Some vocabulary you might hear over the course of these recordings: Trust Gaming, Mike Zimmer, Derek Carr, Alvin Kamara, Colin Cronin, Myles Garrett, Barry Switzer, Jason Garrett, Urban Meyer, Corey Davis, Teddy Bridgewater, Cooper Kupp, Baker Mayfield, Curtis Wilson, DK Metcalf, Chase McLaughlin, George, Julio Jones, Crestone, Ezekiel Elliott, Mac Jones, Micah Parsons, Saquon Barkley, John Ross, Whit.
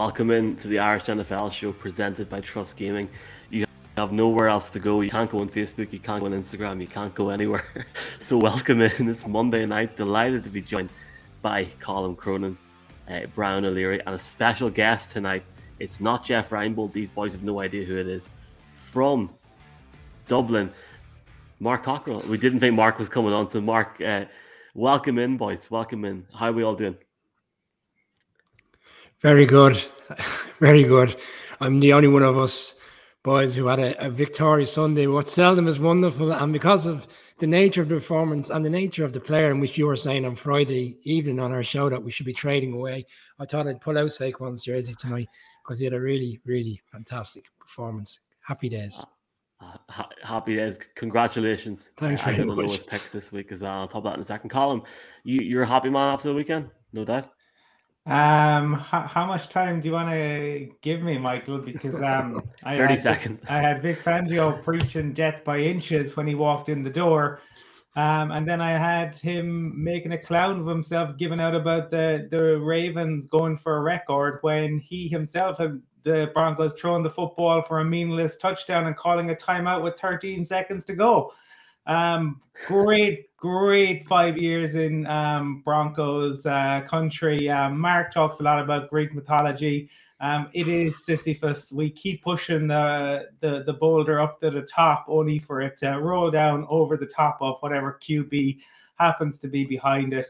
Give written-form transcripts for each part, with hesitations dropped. Welcome in to the Irish NFL show presented by Trust Gaming. You have nowhere else to go. You can't go on Facebook, you can't go on Instagram, you can't go anywhere. So welcome in. It's Monday night. Delighted to be joined by Colin Cronin, Brian O'Leary, and a special guest tonight. It's not Jeff Reinbold. These boys have no idea who it is. From Dublin, Mark Cockrell. We didn't think Mark was coming on, so Mark, welcome in, boys. Welcome in. How are we all doing? Very good. Very good. I'm the only one of us boys who had a victorious Sunday. What seldom is wonderful. And because of the nature of the performance and the nature of the player, in which you were saying on Friday evening on our show that we should be trading away, I thought I'd pull out Saquon's jersey tonight because he had a really, really fantastic performance. Happy days. Happy days. Congratulations. Thanks very much. I got the lowest picks this week as well. I'll top that in a second. Colin, you're a happy man after the weekend? No doubt. How much time do you want to give me, Michael? Because I 30 seconds. I had Vic Fangio preaching death by inches when he walked in the door, and then I had him making a clown of himself, giving out about the Ravens going for a record when he himself had the Broncos throwing the football for a meaningless touchdown and calling a timeout with 13 seconds to go. Great 5 years in Broncos country. Mark talks a lot about Greek mythology. It is Sisyphus. We keep pushing the boulder up to the top only for it to roll down over the top of whatever QB happens to be behind it.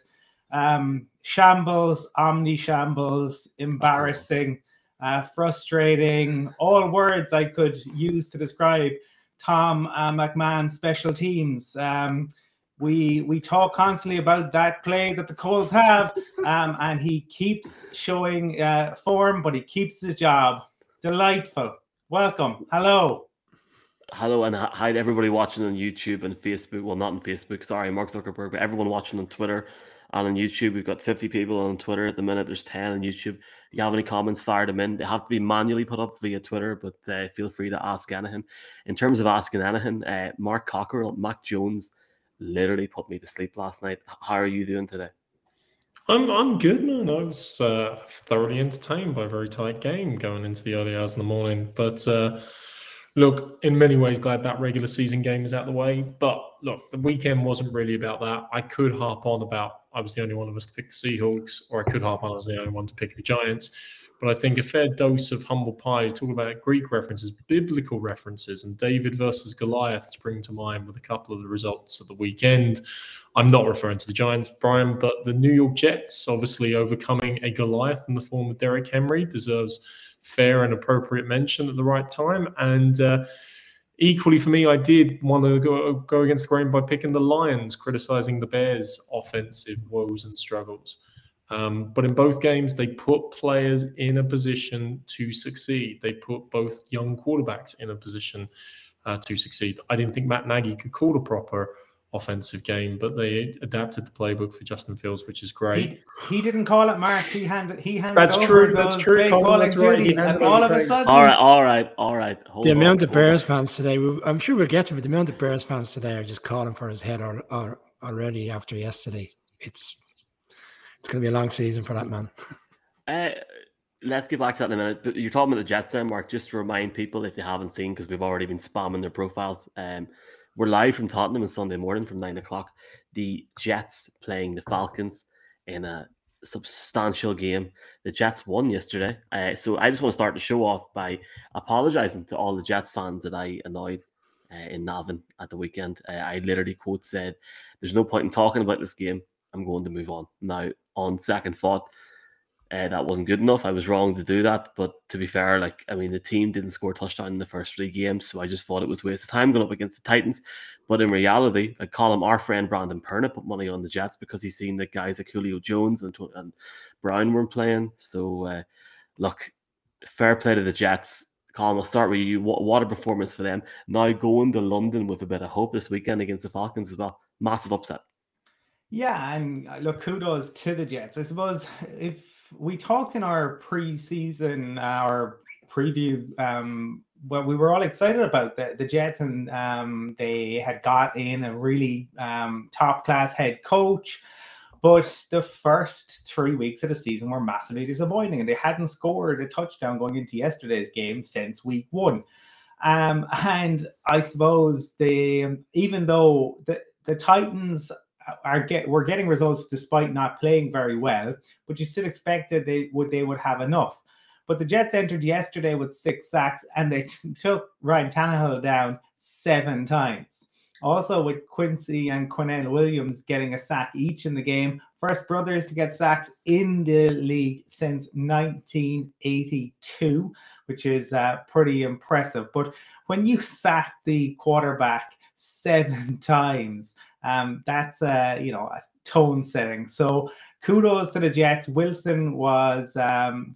Shambles, omni-shambles, embarrassing, frustrating, all words I could use to describe Tom McMahon's special teams. We talk constantly about that play that the Colts have, and he keeps showing form, but he keeps his job. Delightful. Welcome. Hello. Hello, and hi to everybody watching on YouTube and Facebook. Well, not on Facebook, sorry, Mark Zuckerberg, but everyone watching on Twitter and on YouTube. We've got 50 people on Twitter at the minute. There's 10 on YouTube. If you have any comments, fire them in. They have to be manually put up via Twitter, but feel free to ask anything. In terms of asking anything, Mark Cockrell, Mac Jones, literally put me to sleep last night. How are you doing today? I'm good, man. I was thoroughly entertained by a very tight game going into the early hours in the morning. But look, in many ways, glad that regular season game is out of the way. But look, the weekend wasn't really about that. I could harp on about I was the only one of us to pick the Seahawks, or I could harp on I was the only one to pick the Giants. But I think a fair dose of humble pie, talk about Greek references, biblical references, and David versus Goliath spring to mind with a couple of the results of the weekend. I'm not referring to the Giants, Brian, but the New York Jets, obviously overcoming a Goliath in the form of Derek Henry, deserves fair and appropriate mention at the right time. And equally for me, I did want to go against the grain by picking the Lions, criticizing the Bears' offensive woes and struggles. But in both games, they put players in a position to succeed. They put both young quarterbacks in a position to succeed. I didn't think Matt Nagy could call a proper offensive game, but they adapted the playbook for Justin Fields, which is great. He didn't call it, Mark. He handed that's over true. That's true. Colin, that's right. And all of a sudden, all right. The amount of Bears fans today, I'm sure we'll get to it. The amount of Bears fans today are just calling for his head already after yesterday. It's going to be a long season for that man. Let's get back to that in a minute. But you're talking about the Jets there, Mark. Just to remind people, if you haven't seen, because we've already been spamming their profiles, we're live from Tottenham on Sunday morning from 9 o'clock. The Jets playing the Falcons in a substantial game. The Jets won yesterday. So I just want to start the show off by apologising to all the Jets fans that I annoyed in Navan at the weekend. I literally, quote, said, "There's no point in talking about this game. I'm going to move on." Now, on second thought, that wasn't good enough. I was wrong to do that. But to be fair, the team didn't score a touchdown in the first three games, so I just thought it was a waste of time going up against the Titans. But in reality, I call him our friend Brandon Perna put money on the Jets because he's seen that guys like Julio Jones and Brown weren't playing. So, look, fair play to the Jets. Colin, I'll start with you. What a performance for them. Now going to London with a bit of hope this weekend against the Falcons as well. Massive upset. Yeah, and look, kudos to the Jets. I suppose if we talked in our pre-season, our preview, well, we were all excited about the Jets, and they had got in a really top-class head coach. But the first 3 weeks of the season were massively disappointing, and they hadn't scored a touchdown going into yesterday's game since week 1. And I suppose even though the Titans were getting results despite not playing very well, but you still expected they would have enough. But the Jets entered yesterday with 6 sacks, and they took Ryan Tannehill down 7 times. Also, with Quincy and Quinnen Williams getting a sack each in the game, first brothers to get sacks in the league since 1982, which is pretty impressive. But when you sack the quarterback 7 times, that's a tone setting. So kudos to the Jets. Wilson was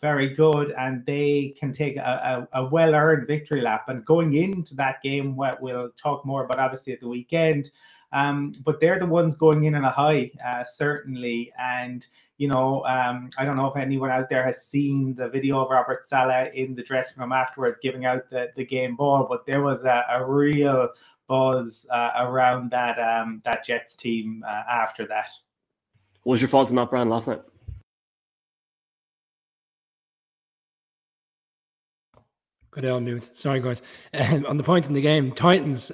very good, and they can take a well-earned victory lap. And going into that game, what we'll talk more about obviously at the weekend, but they're the ones going in on a high, certainly. And, I don't know if anyone out there has seen the video of Robert Saleh in the dressing room afterwards giving out the game ball, but there was a real buzz around that Jets team after that. What was your thoughts on that, Brian, last night? Good old mute. Sorry, guys. On the point in the game, the Titans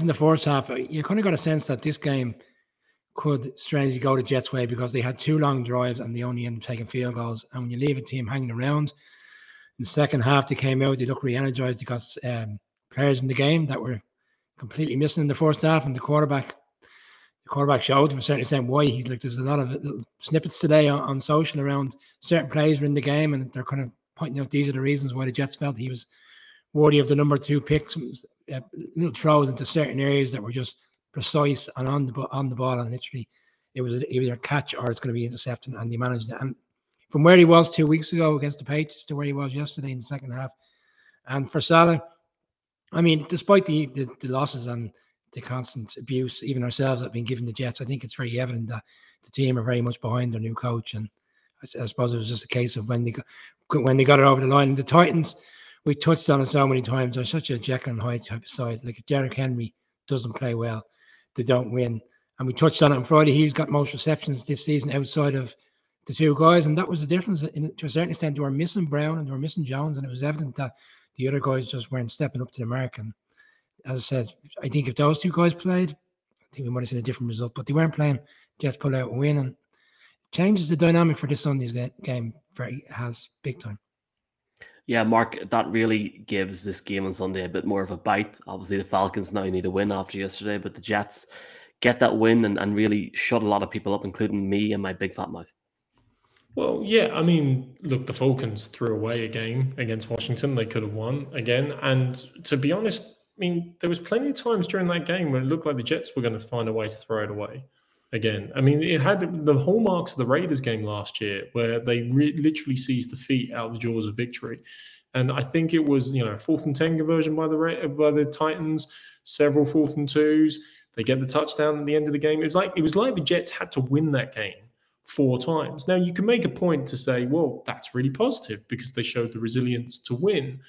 in the first half, you kind of got a sense that this game could strangely go the Jets' way because they had 2 long drives and they only ended up taking field goals. And when you leave a team hanging around, in the second half they came out, they looked re-energized because players in the game that were completely missing in the first half, and the quarterback showed to a certain extent why. He's like, there's a lot of little snippets today on social around certain players were in the game, and they're kind of pointing out these are the reasons why the Jets felt he was worthy of the number 2 pick. Little throws into certain areas that were just precise and on the ball, and literally it was either a catch or it's going to be intercepted, and they managed that. And from where he was 2 weeks ago against the Patriots to where he was yesterday in the second half, and for Salah, I mean, despite the losses and the constant abuse, even ourselves have been given the Jets, I think it's very evident that the team are very much behind their new coach. And I suppose it was just a case of when they got it over the line. The Titans, we touched on it so many times, are such a Jekyll and Hyde type of side. Like, if Derek Henry doesn't play well, they don't win. And we touched on it on Friday. He's got most receptions this season outside of the 2 guys. And that was the difference. To a certain extent, they were missing Brown and they were missing Jones. And it was evident that the other guys just weren't stepping up to the mark. And as I said, I think if those 2 guys played, I think we might have seen a different result. But they weren't playing. Jets pull out a win, and changes the dynamic for this Sunday's game has big time. Yeah, Mark, that really gives this game on Sunday a bit more of a bite. Obviously, the Falcons now need a win after yesterday, but the Jets get that win and really shut a lot of people up, including me and my big fat mouth. Well, yeah, I mean, look, the Falcons threw away a game against Washington. They could have won again. And to be honest, I mean, there was plenty of times during that game when it looked like the Jets were going to find a way to throw it away again. I mean, it had the hallmarks of the Raiders game last year where they literally seized defeat out of the jaws of victory. And I think it was, 4th and 10 conversion by the Titans, several 4th and 2s. They get the touchdown at the end of the game. It was like the Jets had to win that game 4 times. Now, you can make a point to say, well, that's really positive because they showed the resilience to win,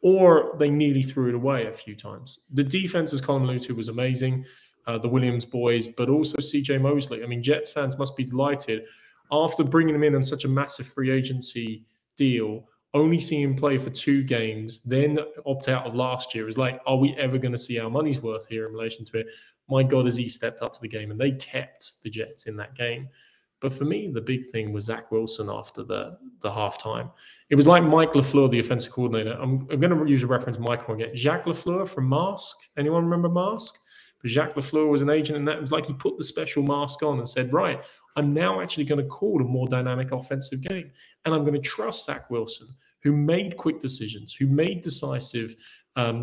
or they nearly threw it away a few times. The defense, as Colin alluded to, was amazing, the Williams boys, but also CJ Mosley. I mean, Jets fans must be delighted after bringing him in on such a massive free agency deal, only seeing him play for 2 games, then opt out of last year. It was like, are we ever going to see our money's worth here in relation to it? My God, has he stepped up to the game, and they kept the Jets in that game. But for me, the big thing was Zach Wilson after the halftime. It was like Mike Lafleur, the offensive coordinator. I'm going to use a reference Michael again. Jacques Lafleur from Mask. Anyone remember Mask? But Jacques Lafleur was an agent, and that was like he put the special mask on and said, right, I'm now actually going to call a more dynamic offensive game. And I'm going to trust Zach Wilson, who made quick decisions, who made decisive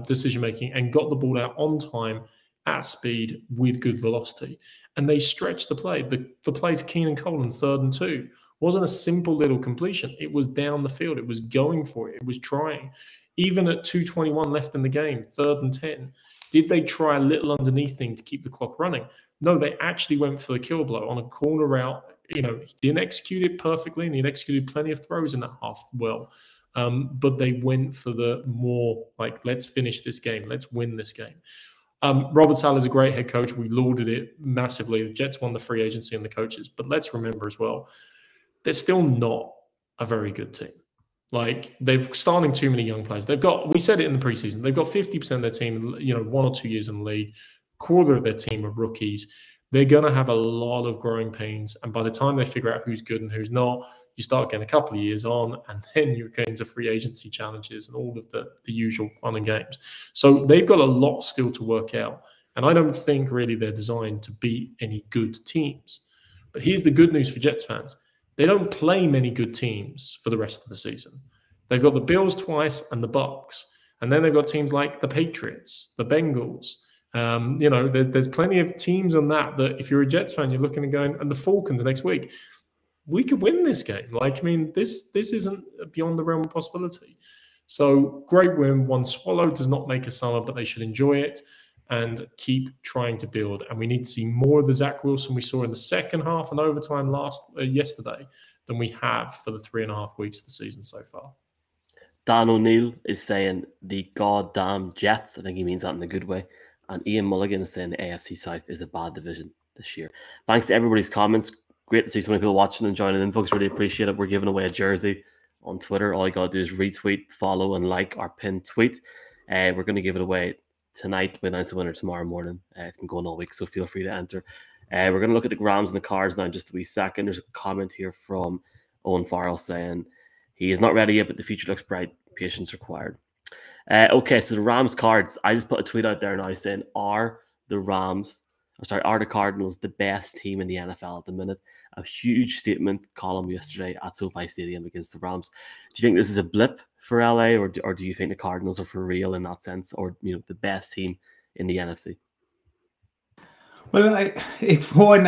decision-making and got the ball out on time at speed with good velocity. And they stretched the play. The play to Keenan Cole on 3rd and 2 wasn't a simple little completion. It was down the field. It was going for it. It was trying. Even at 2:21 left in the game, 3rd and 10, did they try a little underneath thing to keep the clock running? No, they actually went for the kill blow on a corner route. He didn't execute it perfectly, and he'd executed plenty of throws in that half well. But they went for the more, let's finish this game. Let's win this game. Robert Saleh is a great head coach. We lauded it massively. The Jets won the free agency and the coaches. But let's remember as well, they're still not a very good team. Like, they're starting too many young players. They've got, we said it in the preseason, they've got 50% of their team, 1 or 2 years in the league. Quarter of their team are rookies. They're going to have a lot of growing pains. And by the time they figure out who's good and who's not, you start getting a couple of years on, and then you're going to free agency challenges and all of the usual fun and games. So they've got a lot still to work out. And I don't think really they're designed to beat any good teams. But here's the good news for Jets fans. They don't play many good teams for the rest of the season. They've got the Bills twice and the Bucks. And then they've got teams like the Patriots, the Bengals. There's plenty of teams on that if you're a Jets fan, you're looking and going, and the Falcons next week. We could win this game. This isn't beyond the realm of possibility. So great win. One swallow does not make a summer, but they should enjoy it and keep trying to build. And we need to see more of the Zach Wilson we saw in the second half and overtime yesterday than we have for the 3.5 weeks of the season so far. Dan O'Neill is saying the goddamn Jets. I think he means that in a good way. And Ian Mulligan is saying the AFC South is a bad division this year. Thanks to everybody's comments. Great to see so many people watching and joining in, folks. Really appreciate it. We're giving away a jersey on Twitter. All you got to do is retweet, follow, and like our pinned tweet. We're going to give it away tonight. We announce the winner tomorrow morning. It's been going all week, so feel free to enter. We're going to look at the Rams and the Cards now in just a wee second. There's a comment here from Owen Farrell saying, he is not ready yet, but the future looks bright. Patience required. Okay, so the Rams Cards. I just put a tweet out there now saying, are the Cardinals the best team in the NFL at the minute? A huge statement column yesterday at SoFi Stadium against the Rams. Do you think this is a blip for LA, or do you think the Cardinals are for real in that sense, or the best team in the NFC? Well, when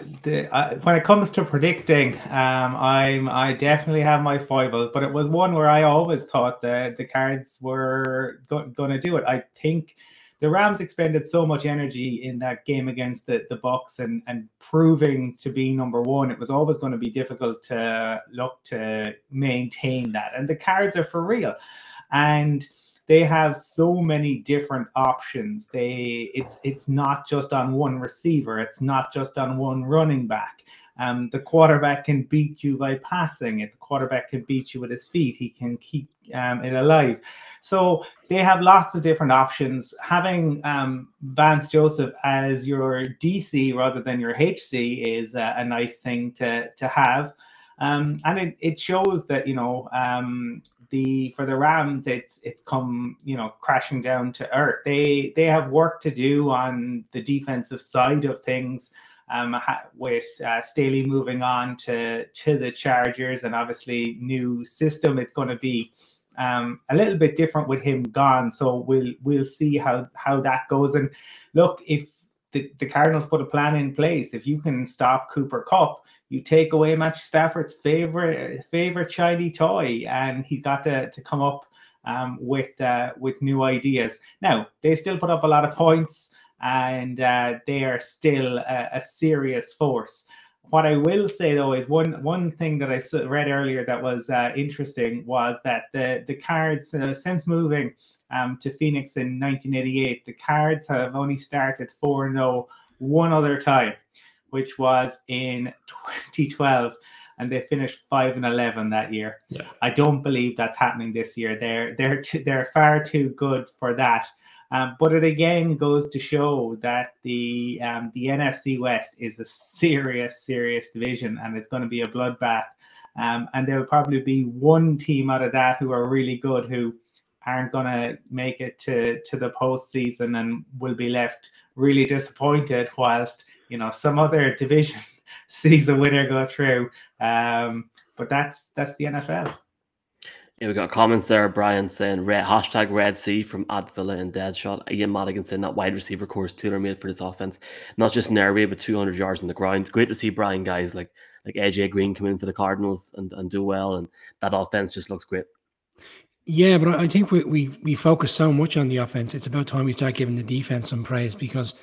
it comes to predicting, I definitely have my foibles, but it was one where I always thought that the Cards were going to do it. I think the Rams expended so much energy in that game against the Bucs and proving to be number one. It was always going to be difficult to look to maintain that. And the Cards are for real. And they have so many different options. It's not just on one receiver. It's not just on one running back. The quarterback can beat you by passing it. The quarterback can beat you with his feet. He can keep it alive. So they have lots of different options. Having Vance Joseph as your DC rather than your HC is a nice thing to have. And it shows that, for the Rams, it's come, crashing down to earth. They have work to do on the defensive side of things. With Staley moving on to the Chargers, and obviously new system, it's going to be a little bit different with him gone. So we'll see how that goes. And look, if the Cardinals put a plan in place, if you can stop Cooper Kupp, you take away Matthew Stafford's favorite shiny toy, and he's got to come up with new ideas. Now, they still put up a lot of points, and they are still a serious force. What I will say, though, is one thing that I read earlier that was interesting was that the Cards, since moving to Phoenix in 1988, the Cards have only started 4-0 one other time, which was in 2012. And they finished 5-11 that year. Yeah. I don't believe that's happening this year. They're far too good for that. But it again goes to show that the NFC West is a serious division, and it's going to be a bloodbath. And there will probably be one team out of that who are really good who aren't going to make it to the postseason and will be left really disappointed, whilst some other division sees the winner go through. But that's the NFL. Yeah, we got comments there, Brian, saying #Red Sea from @Villa and Deadshot. Ian Madigan saying that wide receiver core is tailor-made for this offense. Not just an area, but 200 yards on the ground. Great to see, Brian, guys like AJ Green come in for the Cardinals and do well, and that offense just looks great. Yeah, but I think we focus so much on the offense. It's about time we start giving the defense some praise, because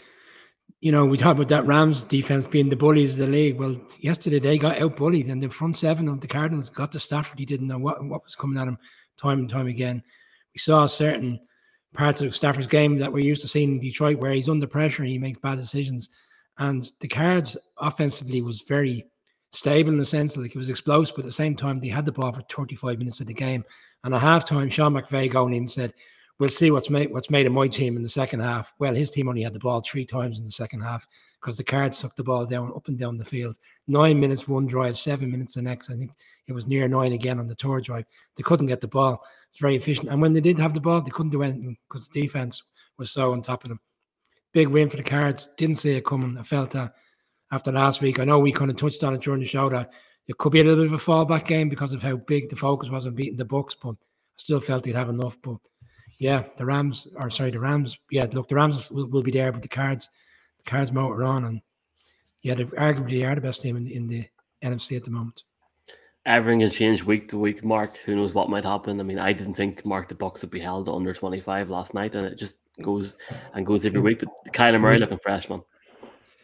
we talk about that Rams defense being the bullies of the league. Well, yesterday they got out-bullied, and the front seven of the Cardinals got to Stafford. He didn't know what was coming at him time and time again. We saw certain parts of Stafford's game that we're used to seeing in Detroit, where he's under pressure, he makes bad decisions. And the Cards offensively was very stable in the sense that, like, it was explosive, but at the same time, they had the ball for 35 minutes of the game. And at halftime, Sean McVay going in said, "We'll see what's made of my team in the second half." Well, his team only had the ball 3 times in the second half because the Cards took the ball down, up and down the field. 9 minutes, one drive, 7 minutes the next. I think it was near 9 again on the third drive. They couldn't get the ball. It's very efficient. And when they did have the ball, they couldn't do anything because the defense was so on top of them. Big win for the Cards. Didn't see it coming. I felt that after last week. I know we kind of touched on it during the show that it could be a little bit of a fallback game because of how big the focus was on beating the Bucs, but I still felt they'd have enough. But yeah, the Rams will be there, but the Cards motor on, and yeah, they arguably are the best team in the NFC at the moment. Everything can change week to week, Mark. Who knows what might happen? I mean, I didn't think, Mark, the Bucs would be held under 25 last night, and it just goes every week. But Kyler Murray looking fresh, man.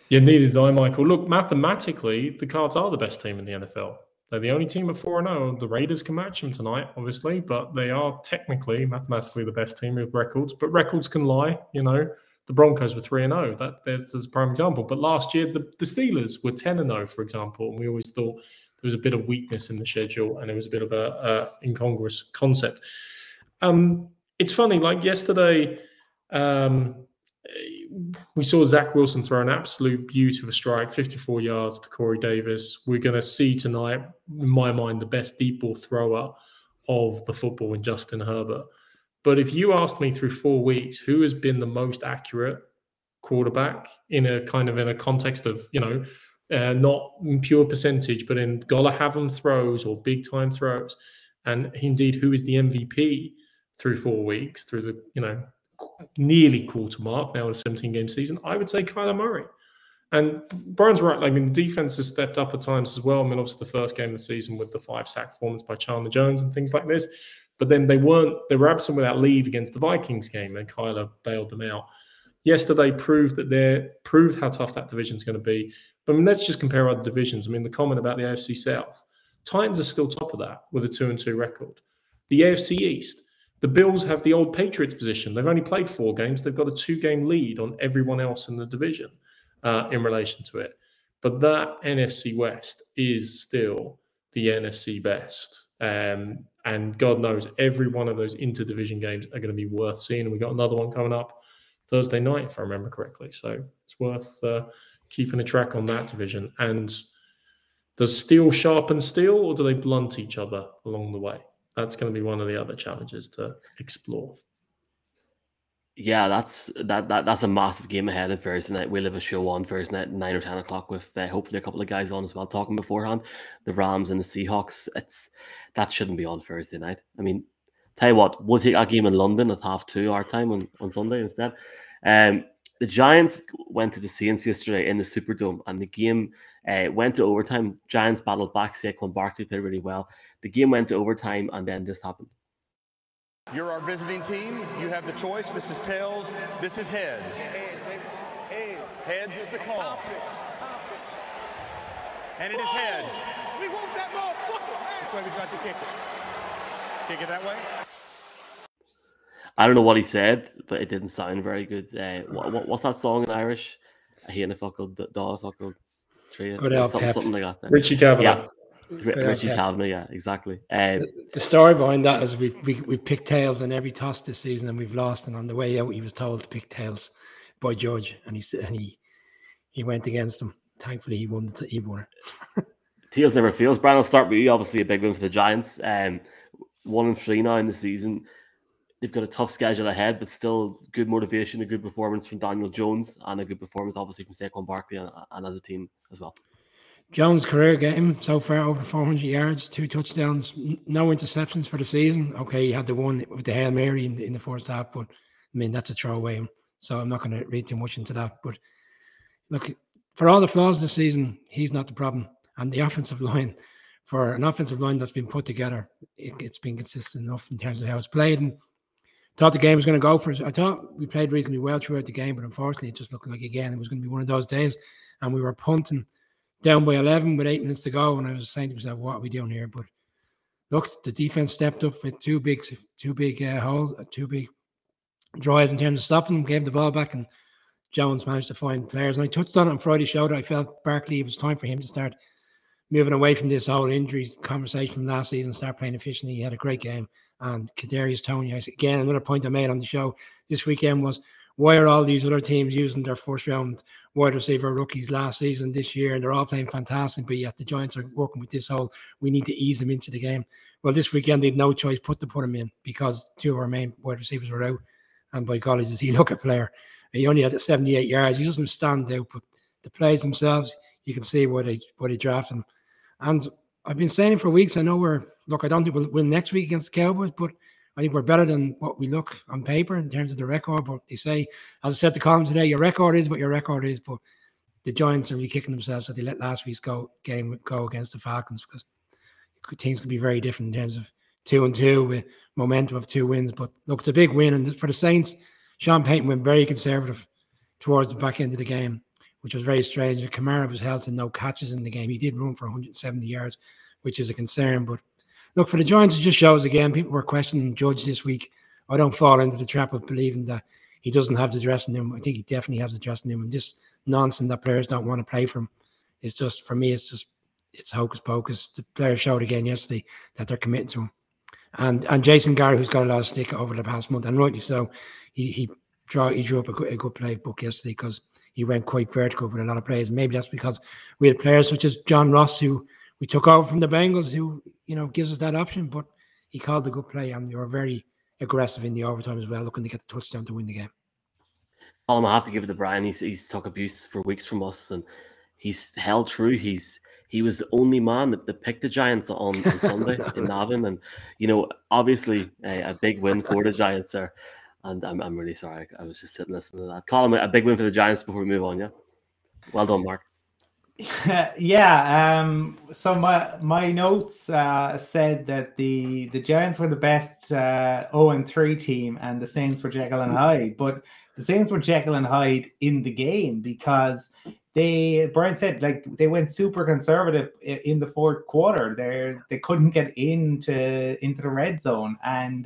Yeah, neither did I, Michael. Look, mathematically, the Cards are the best team in the NFL. They're the only team at 4-0. The Raiders can match them tonight, obviously, but they are technically, mathematically, the best team with records. But records can lie, you know. The Broncos were 3-0. That's a prime example. But last year, the Steelers were 10-0, for example, and we always thought there was a bit of weakness in the schedule and it was a bit of a incongruous concept. It's funny, like yesterday... we saw Zach Wilson throw an absolute beauty of a strike, 54 yards to Corey Davis. We're going to see tonight, in my mind, the best deep ball thrower of the football in Justin Herbert. But if you asked me through 4 weeks who has been the most accurate quarterback in a context of, you know, not in pure percentage, but in gotta have them throws or big time throws, and indeed who is the MVP through 4 weeks, through the, you know, nearly quarter mark now in a 17-game season, I would say Kyler Murray. And Brian's right. I mean, the defense has stepped up at times as well. I mean, obviously the first game of the season with the 5-sack performance by Chandler Jones and things like this. But then they were absent without leave against the Vikings game, and Kyler bailed them out. Yesterday proved how tough that division's going to be. But I mean, let's just compare other divisions. I mean, the comment about the AFC South. Titans are still top of that with a 2-2 record. The AFC East. The Bills have the old Patriots position. They've only played 4 games. They've got a 2-game lead on everyone else in the division in relation to it. But that NFC West is still the NFC best. And God knows every one of those interdivision games are going to be worth seeing. And we've got another one coming up Thursday night, if I remember correctly. So it's worth keeping a track on that division. And does steel sharpen steel, or do they blunt each other along the way? That's going to be one of the other challenges to explore. Yeah, that's a massive game ahead of Thursday night. We'll have a show on Thursday night, 9 or 10 o'clock, with hopefully a couple of guys on as well, talking beforehand. The Rams and the Seahawks, that shouldn't be on Thursday night. I mean, tell you what, we'll take our game in London at 2:30 our time on Sunday instead. The Giants went to the Saints yesterday in the Superdome, and the game went to overtime. Giants battled back. Saquon Barkley played really well. The game went to overtime, and then this happened. You're our visiting team. You have the choice. This is tails. This is heads. Heads is the call. And it is heads. We want that ball. That's why we got to kick it. Kick it that way. I don't know what he said, but it didn't sound very good. What's that song in Irish? Hain a fuckle, da fuckle, tree, something like that. Richie Cavanagh. Yeah. Richie Cavanagh, yeah, exactly. The story behind that is we've picked tails in every toss this season, and we've lost. And on the way out, he was told to pick tails by George, and he went against him. Thankfully, he won it. Tails never fails. Brian, I'll start with you. Obviously, a big win for the Giants. 1-3 now in the season. They've got a tough schedule ahead, but still good motivation, a good performance from Daniel Jones, and a good performance, obviously, from Saquon Barkley and as a team as well. Jones' career game so far, over 400 yards, 2 touchdowns, no interceptions for the season. Okay, he had the one with the Hail Mary in the first half, but, I mean, that's a throwaway. So I'm not going to read too much into that. But, look, for all the flaws this season, he's not the problem. And the offensive line, for an offensive line that's been put together, it's been consistent enough in terms of how it's played. And thought the game was going to go for us. I thought we played reasonably well throughout the game, but unfortunately it just looked like, again, it was going to be one of those days, and we were punting down by 11 with 8 minutes to go, and I was saying to myself, what are we doing here? But look, the defense stepped up with two big holes, two big drive in terms of stopping them, gave the ball back, and Jones managed to find players. And I touched on it on Friday's show that I felt Barkley, it was time for him to start moving away from this whole injury conversation from last season, start playing efficiently. He had a great game. And Kadarius Toney, again, another point I made on the show this weekend was, why are all these other teams using their first-round wide receiver rookies last season, this year, and they're all playing fantastic, but yet the Giants are working with this whole, we need to ease them into the game. Well, this weekend they had no choice but to put him in because two of our main wide receivers were out, and by golly, does he look a player. He only had 78 yards. He doesn't stand out, but the plays themselves, you can see why they draft him. And I've been saying for weeks, I know I don't think we'll win next week against the Cowboys, but I think we're better than what we look on paper in terms of the record. But they say, as I said to Colin today, your record is what your record is. But the Giants are really kicking themselves that they let last week's game go against the Falcons, because things could be very different in terms of 2-2 with momentum of two wins. But look, it's a big win. And for the Saints, Sean Payton went very conservative towards the back end of the game, which was very strange. Kamara was held to no catches in the game. He did run for 170 yards, which is a concern. But look, for the Giants, it just shows again, people were questioning Judge this week. I don't fall into the trap of believing that he doesn't have the dressing room. I think he definitely has the dressing room. And this nonsense that players don't want to play from is just, for me, it's hocus pocus. The players showed again yesterday that they're committing to him. And Jason Garrett, who's got a lot of stick over the past month, and rightly so, he drew up a good playbook yesterday because he went quite vertical with a lot of players. Maybe that's because we had players such as John Ross, who we took over from the Bengals, who, you know, gives us that option, but he called a good play, and they were very aggressive in the overtime as well, looking to get the touchdown to win the game. Colin, I have to give it to Brian. He's took abuse for weeks from us, and he's held true. He was the only man that picked the Giants on Sunday in Navin, and, you know, obviously a big win for the Giants there. And I'm really sorry. I was just sitting listening to that. Colin, a big win for the Giants before we move on, yeah? Well done, Mark. Yeah. So my notes said that the Giants were the best 0-3 team and the Saints were Jekyll and Hyde. But the Saints were Jekyll and Hyde in the game because Brian said, like, they went super conservative in the fourth quarter. They couldn't get into the red zone. And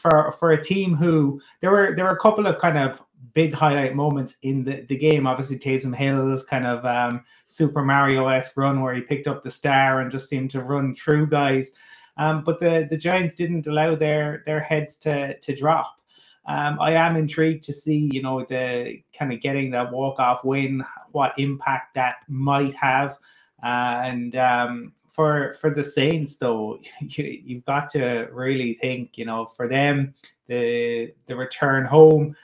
for a team who there were a couple of kind of big highlight moments in the game. Obviously, Taysom Hill's kind of Super Mario-esque run where he picked up the star and just seemed to run through guys. But the Giants didn't allow their heads to drop. I am intrigued to see, you know, the kind of getting that walk-off win, what impact that might have. For the Saints, though, you've got to really think, you know, for them, the return home,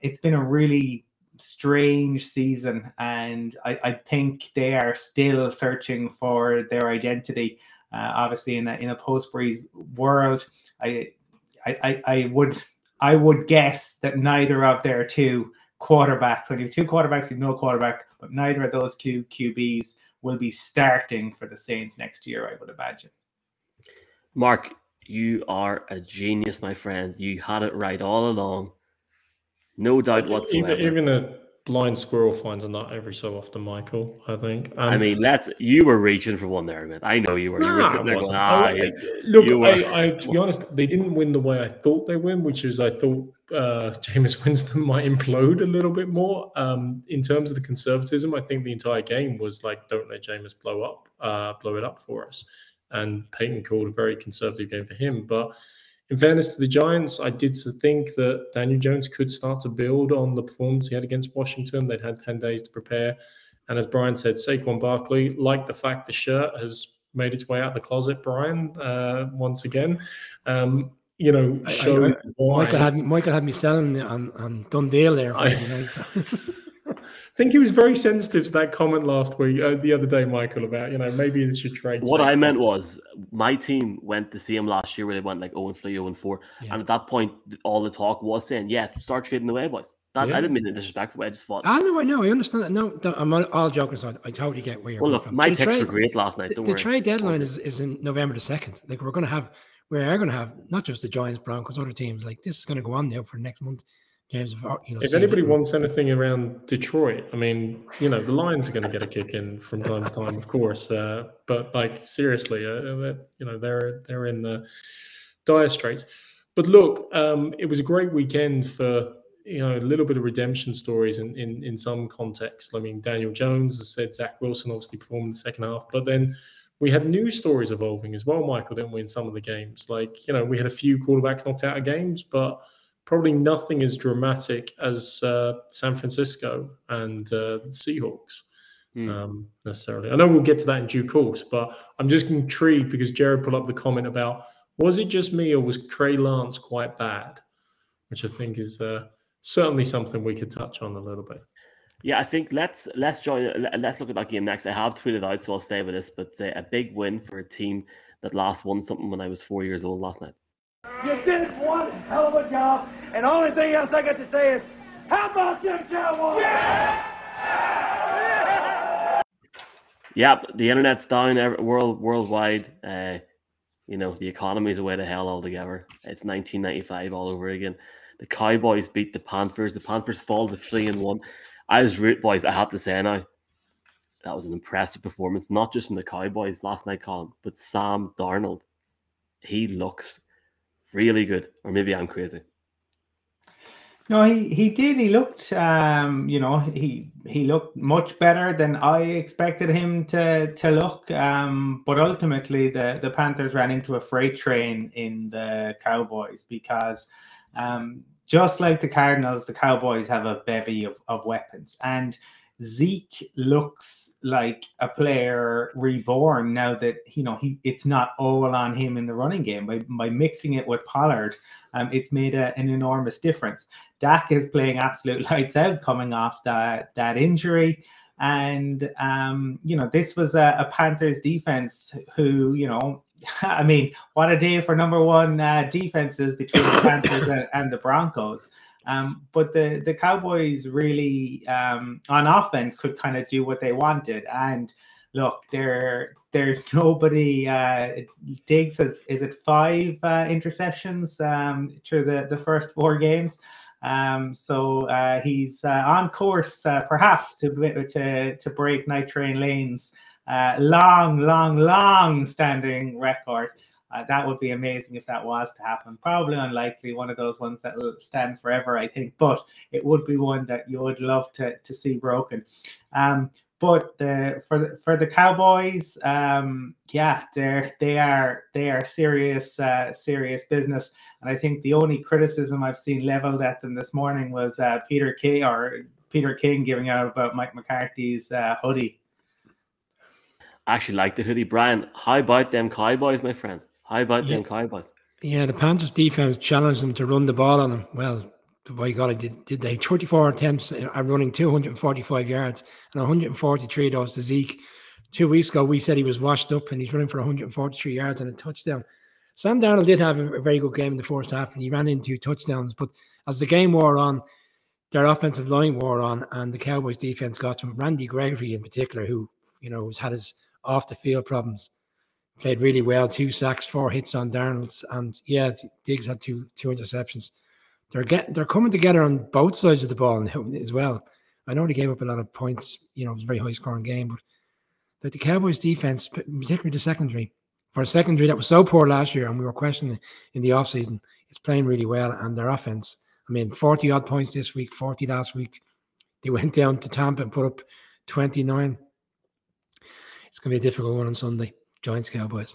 it's been a really strange season, and I think they are still searching for their identity. Obviously, in a post-Breeze world, I would guess that neither of their two quarterbacks, when you have two quarterbacks, you have no quarterback, but neither of those two QBs will be starting for the Saints next year, I would imagine. Mark, you are a genius, my friend. You had it right all along. No doubt whatsoever. Even a blind squirrel finds a nut every so often, Michael, I think. I mean, you were reaching for one there, man. I know you were. Nah, to be honest, they didn't win the way I thought they win, which is I thought Jameis Winston might implode a little bit more. In terms of the conservatism, I think the entire game was like, don't let Jameis blow it up for us. And Peyton called a very conservative game for him. But in fairness to the Giants, I did think that Daniel Jones could start to build on the performance he had against Washington. They'd had 10 days to prepare. And as Brian said, Saquon Barkley, like the fact the shirt has made its way out of the closet, Brian, once again. You know, Michael had me selling on Dundale there. I think he was very sensitive to that comment the other day, Michael, about, you know, maybe they should trade. What I meant was my team went the same last year where they went like 0-3, 0-4. Yeah. And at that point, all the talk was saying, yeah, start trading away, boys. I didn't mean it disrespectful. I just thought. I know. I understand that. No, I'm all joking aside. I totally get where you're going from. My picks were great last night. Don't worry. The trade deadline is in November the 2nd. Like, we are going to have not just the Giants, Broncos, other teams. Like, this is going to go on now for the next month. If anybody wants anything around Detroit, I mean, you know, the Lions are going to get a kick in from time to time, of course. But like, seriously, you know, they're in the dire straits. But look, it was a great weekend for, you know, a little bit of redemption stories in some context. I mean, Daniel Jones, as I said, Zach Wilson obviously performed in the second half. But then we had news stories evolving as well, Michael, didn't we, in some of the games? Like, you know, we had a few quarterbacks knocked out of games, but probably nothing as dramatic as San Francisco and the Seahawks necessarily. I know we'll get to that in due course, but I'm just intrigued because Jared pulled up the comment about, was it just me or was Trey Lance quite bad? Which I think is certainly something we could touch on a little bit. Yeah, I think let's look at that game next. I have tweeted out, so I'll stay with this, but a big win for a team that last won something when I was 4 years old last night. You did one hell of a job, and the only thing else I got to say is, how about them Cowboys? Yeah! Yeah! Yeah, the internet's down worldwide. You know, the economy's away to hell altogether. It's 1995 all over again. The Cowboys beat the Panthers. The Panthers fall to 3-1. Boys, I have to say now, that was an impressive performance, not just from the Cowboys last night, Colin, but Sam Darnold. He looks really good, or maybe I'm crazy. No, he did. He looked, you know, he looked much better than I expected him to look. But ultimately, the Panthers ran into a freight train in the Cowboys because, just like the Cardinals, the Cowboys have a bevy of weapons. And Zeke looks like a player reborn now that, you know, it's not all on him in the running game. By mixing it with Pollard, it's made an enormous difference. Dak is playing absolute lights out coming off that injury. And, you know, this was a Panthers defense who, you know, I mean, what a day for number one defenses between the Panthers and the Broncos. But the Cowboys really, on offense, could kind of do what they wanted. And look, there's nobody. Diggs has, is it five interceptions through the first four games? So he's on course, perhaps, to break Night Train Lane's long standing record. That would be amazing if that was to happen. Probably unlikely, one of those ones that will stand forever, I think, but it would be one that you would love to see broken. But for the Cowboys, yeah, they are serious business. And I think the only criticism I've seen leveled at them this morning was Peter King giving out about Mike McCarthy's hoodie. I actually like the hoodie. Brian, how about them Cowboys, my friend? How about them Cowboys? Yeah, the Panthers defense challenged them to run the ball on them. Well, by God, did they? 34 attempts at running 245 yards and 143 of those to Zeke. 2 weeks ago, we said he was washed up and he's running for 143 yards and a touchdown. Sam Darnold did have a very good game in the first half and he ran in 2 touchdowns. But as the game wore on, their offensive line wore on and the Cowboys defense got to him. Randy Gregory in particular, who, you know, has had his off the field problems, played really well. 2 sacks, 4 hits on Darnold, and yeah, Diggs had two interceptions. They're coming together on both sides of the ball as well. I know they gave up a lot of points. You know, it was a very high scoring game, but the Cowboys defense, particularly the secondary, for a secondary that was so poor last year, and we were questioning in the offseason, it's playing really well. And their offense, I mean, 40 odd points this week, 40 last week. They went down to Tampa and put up 29. It's going to be a difficult one on Sunday. Giants, Cowboys.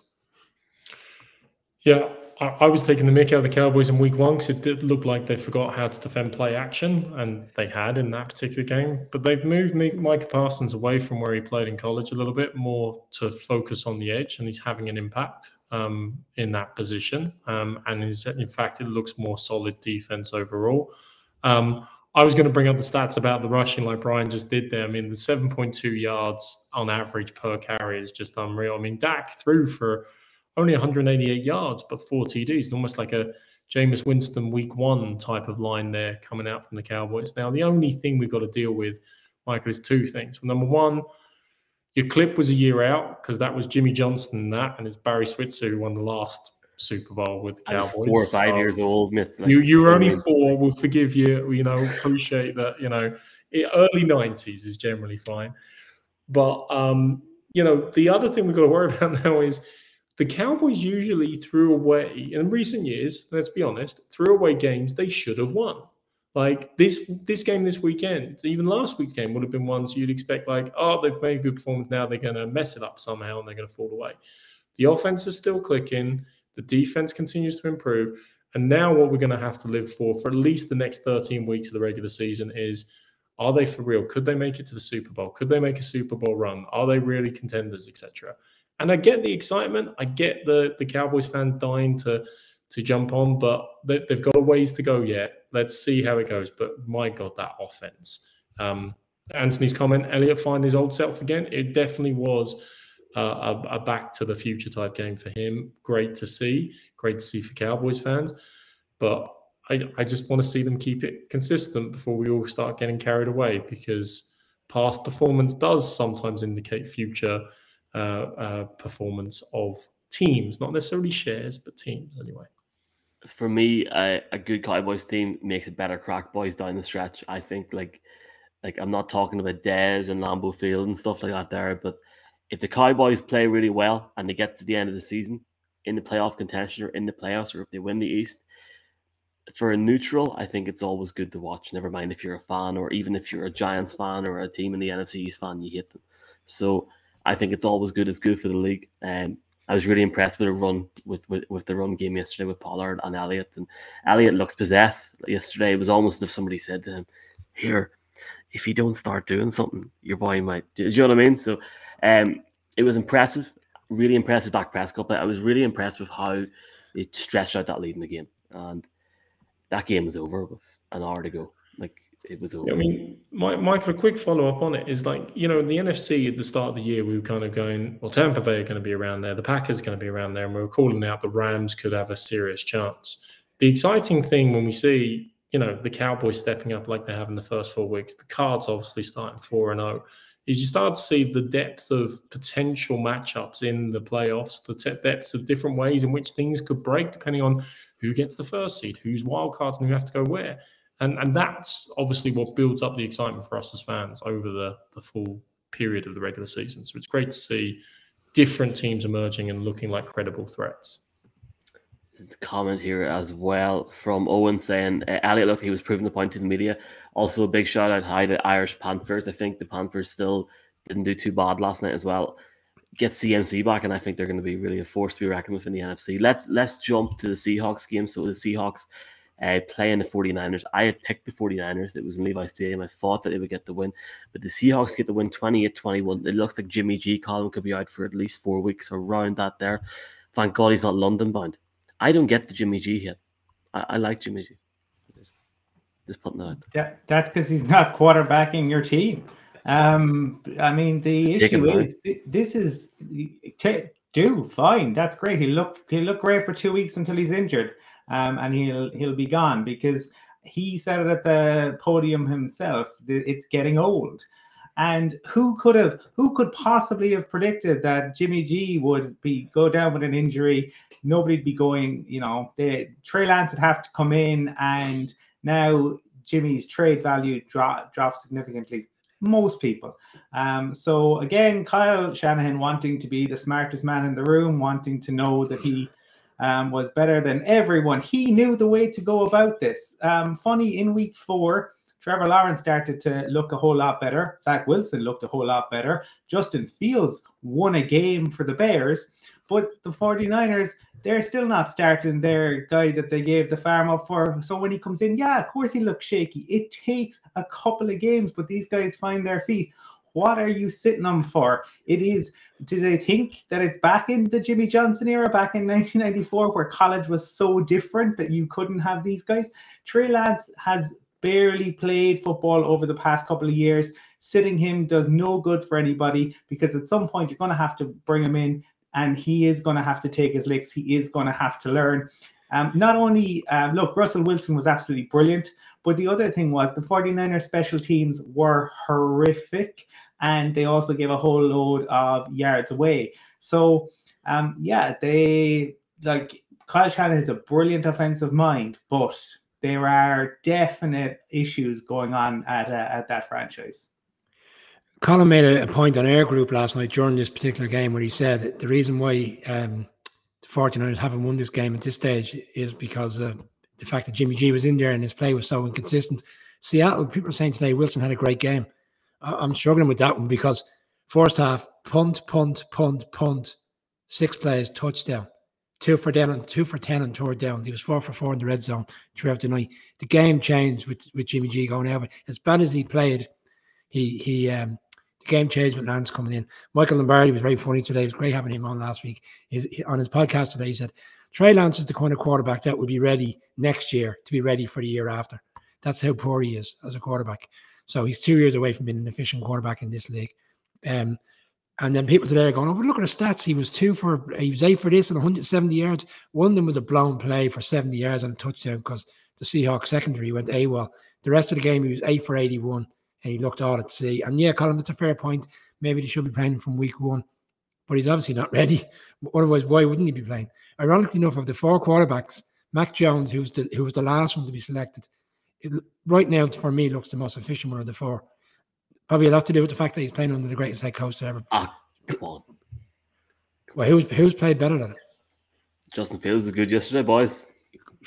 Yeah, I was taking the mick out of the Cowboys in week 1 because it did look like they forgot how to defend play action, and they had in that particular game. But they've moved Micah Parsons away from where he played in college a little bit more to focus on the edge, and he's having an impact in that position. And in fact, it looks more solid defense overall. I was going to bring up the stats about the rushing like Brian just did there. I mean, the 7.2 yards on average per carry is just unreal. I mean, Dak threw for only 188 yards, but 4 TDs. Almost like a Jameis Winston week 1 type of line there coming out from the Cowboys. Now, the only thing we've got to deal with, Michael, is 2 things. Well, number 1, your clip was a year out because that was Jimmy Johnson and that, and it's Barry Switzer who won the last Super Bowl with the Cowboys. I was 4 or 5 years old. You were only 4. We'll forgive you. You know, appreciate that. You know, early 90s is generally fine. But, you know, the other thing we've got to worry about now is The Cowboys usually threw away, in recent years, let's be honest, threw away games they should have won. Like this game this weekend, even last week's game would have been one, so you'd expect like, oh, they've made a good performance, now they're going to mess it up somehow and they're going to fall away. The offense is still clicking. The defense continues to improve. And now what we're going to have to live for at least the next 13 weeks of the regular season is, are they for real? Could they make it to the Super Bowl? Could they make a Super Bowl run? Are they really contenders, etc.? And I get the excitement. I get the Cowboys fans dying to jump on, but they've got a ways to go yet. Let's see how it goes. But my God, that offense. Anthony's comment, Elliott find his old self again. It definitely was a back to the future type game for him. Great to see. Great to see for Cowboys fans. But I just want to see them keep it consistent before we all start getting carried away, because past performance does sometimes indicate future performance of teams, not necessarily shares, but teams anyway. For me, a good Cowboys team makes a better crack boys down the stretch. I think like I'm not talking about Dez and Lambeau Field and stuff like that there, but if the Cowboys play really well and they get to the end of the season in the playoff contention or in the playoffs, or if they win the East, for a neutral, I think it's always good to watch. Never mind if you're a fan, or even if you're a Giants fan or a team in the NFC East fan, you hate them. So I think it's always good. It's good for the league. I was really impressed with a run with the run game yesterday with Pollard and Elliott. And Elliott looks possessed yesterday. It was almost as if somebody said to him, "Here, if you don't start doing something, your boy might." Do you know what I mean? So it was impressive. Really impressive, Dak Prescott. But I was really impressed with how it stretched out that lead in the game. And that game was over with an hour to go. Like, it was over. I mean, Michael, a quick follow-up on it is, like, you know, in the NFC at the start of the year, we were kind of going, well, Tampa Bay are going to be around there, the Packers are going to be around there, and we were calling out the Rams could have a serious chance. The exciting thing when we see, you know, the Cowboys stepping up like they have in the first 4 weeks, the Cards obviously starting 4-0, is you start to see the depth of potential matchups in the playoffs, the depths of different ways in which things could break depending on who gets the first seed, who's wild cards, and who have to go where. And that's obviously what builds up the excitement for us as fans over the full period of the regular season. So it's great to see different teams emerging and looking like credible threats. There's a comment here as well from Owen saying, Elliott looked like he was proving the point to the media. Also a big shout out hi to Irish Panthers. I think the Panthers still didn't do too bad last night as well. Get CMC back, and I think they're going to be really a force to be reckoned with in the NFC. Let's jump to the Seahawks game. So the Seahawks playing the 49ers. I had picked the 49ers. It was in Levi's Stadium. I thought that they would get the win, but the Seahawks get the win 28-21. It looks like Jimmy G, Colin, could be out for at least 4 weeks, around that there. Thank God he's not London bound. I don't get the Jimmy G yet. I like Jimmy G. Just putting that out. That's because he's not quarterbacking your team. I mean, the issue is this is do fine. That's great. He looked great for 2 weeks until he's injured, and he'll be gone, because he said it at the podium himself. It's getting old, and who could possibly have predicted that Jimmy G would go down with an injury? Nobody'd be going. You know, Trey Lance would have to come in, and now Jimmy's trade value drops significantly. Most people. So again, Kyle Shanahan wanting to be the smartest man in the room, wanting to know that he was better than everyone. He knew the way to go about this. Funny, in week 4, Trevor Lawrence started to look a whole lot better. Zach Wilson looked a whole lot better. Justin Fields won a game for the Bears. But the 49ers, they're still not starting their guy that they gave the farm up for. So when he comes in, yeah, of course he looks shaky. It takes a couple of games, but these guys find their feet. What are you sitting them for? It is, do they think that it's back in the Jimmy Johnson era, back in 1994, where college was so different that you couldn't have these guys? Trey Lance has barely played football over the past couple of years. Sitting him does no good for anybody, because at some point you're going to have to bring him in. And he is going to have to take his licks. He is going to have to learn. Not only, look, Russell Wilson was absolutely brilliant, but the other thing was the 49ers special teams were horrific, and they also gave a whole load of yards away. So, yeah, they, like, Kyle Shanahan is a brilliant offensive mind, but there are definite issues going on at that franchise. Colin made a point on Air Group last night during this particular game when he said that the reason why the 49ers haven't won this game at this stage is because of the fact that Jimmy G was in there and his play was so inconsistent. Seattle, people are saying today Wilson had a great game. I'm struggling with that one because first half, punt, 6 plays, touchdown. 2 for 10 and 3rd down. He was 4 for 4 in the red zone throughout the night. The game changed with Jimmy G going out. As bad as he played, the game changed with Lance coming in. Michael Lombardi was very funny today. It was great having him on last week. On his podcast today, he said, Trey Lance is the kind of quarterback that would be ready next year to be ready for the year after. That's how poor he is as a quarterback. So he's 2 years away from being an efficient quarterback in this league. And then people today are going, oh, but look at his stats. He was 8 for this and 170 yards. One of them was a blown play for 70 yards and a touchdown because the Seahawks secondary went AWOL. The rest of the game, he was 8 for 81 and he looked all at sea. And yeah, Colin, that's a fair point. Maybe they should be playing from week 1, but he's obviously not ready. Otherwise, why wouldn't he be playing? Ironically enough, of the 4 quarterbacks, Mac Jones, who was the last one to be selected, right now, for me, looks the most efficient one of the 4. Probably a lot to do with the fact that he's playing under the greatest head coach to ever. Ah, come on. Well, who's played better than him? Justin Fields was good yesterday, boys.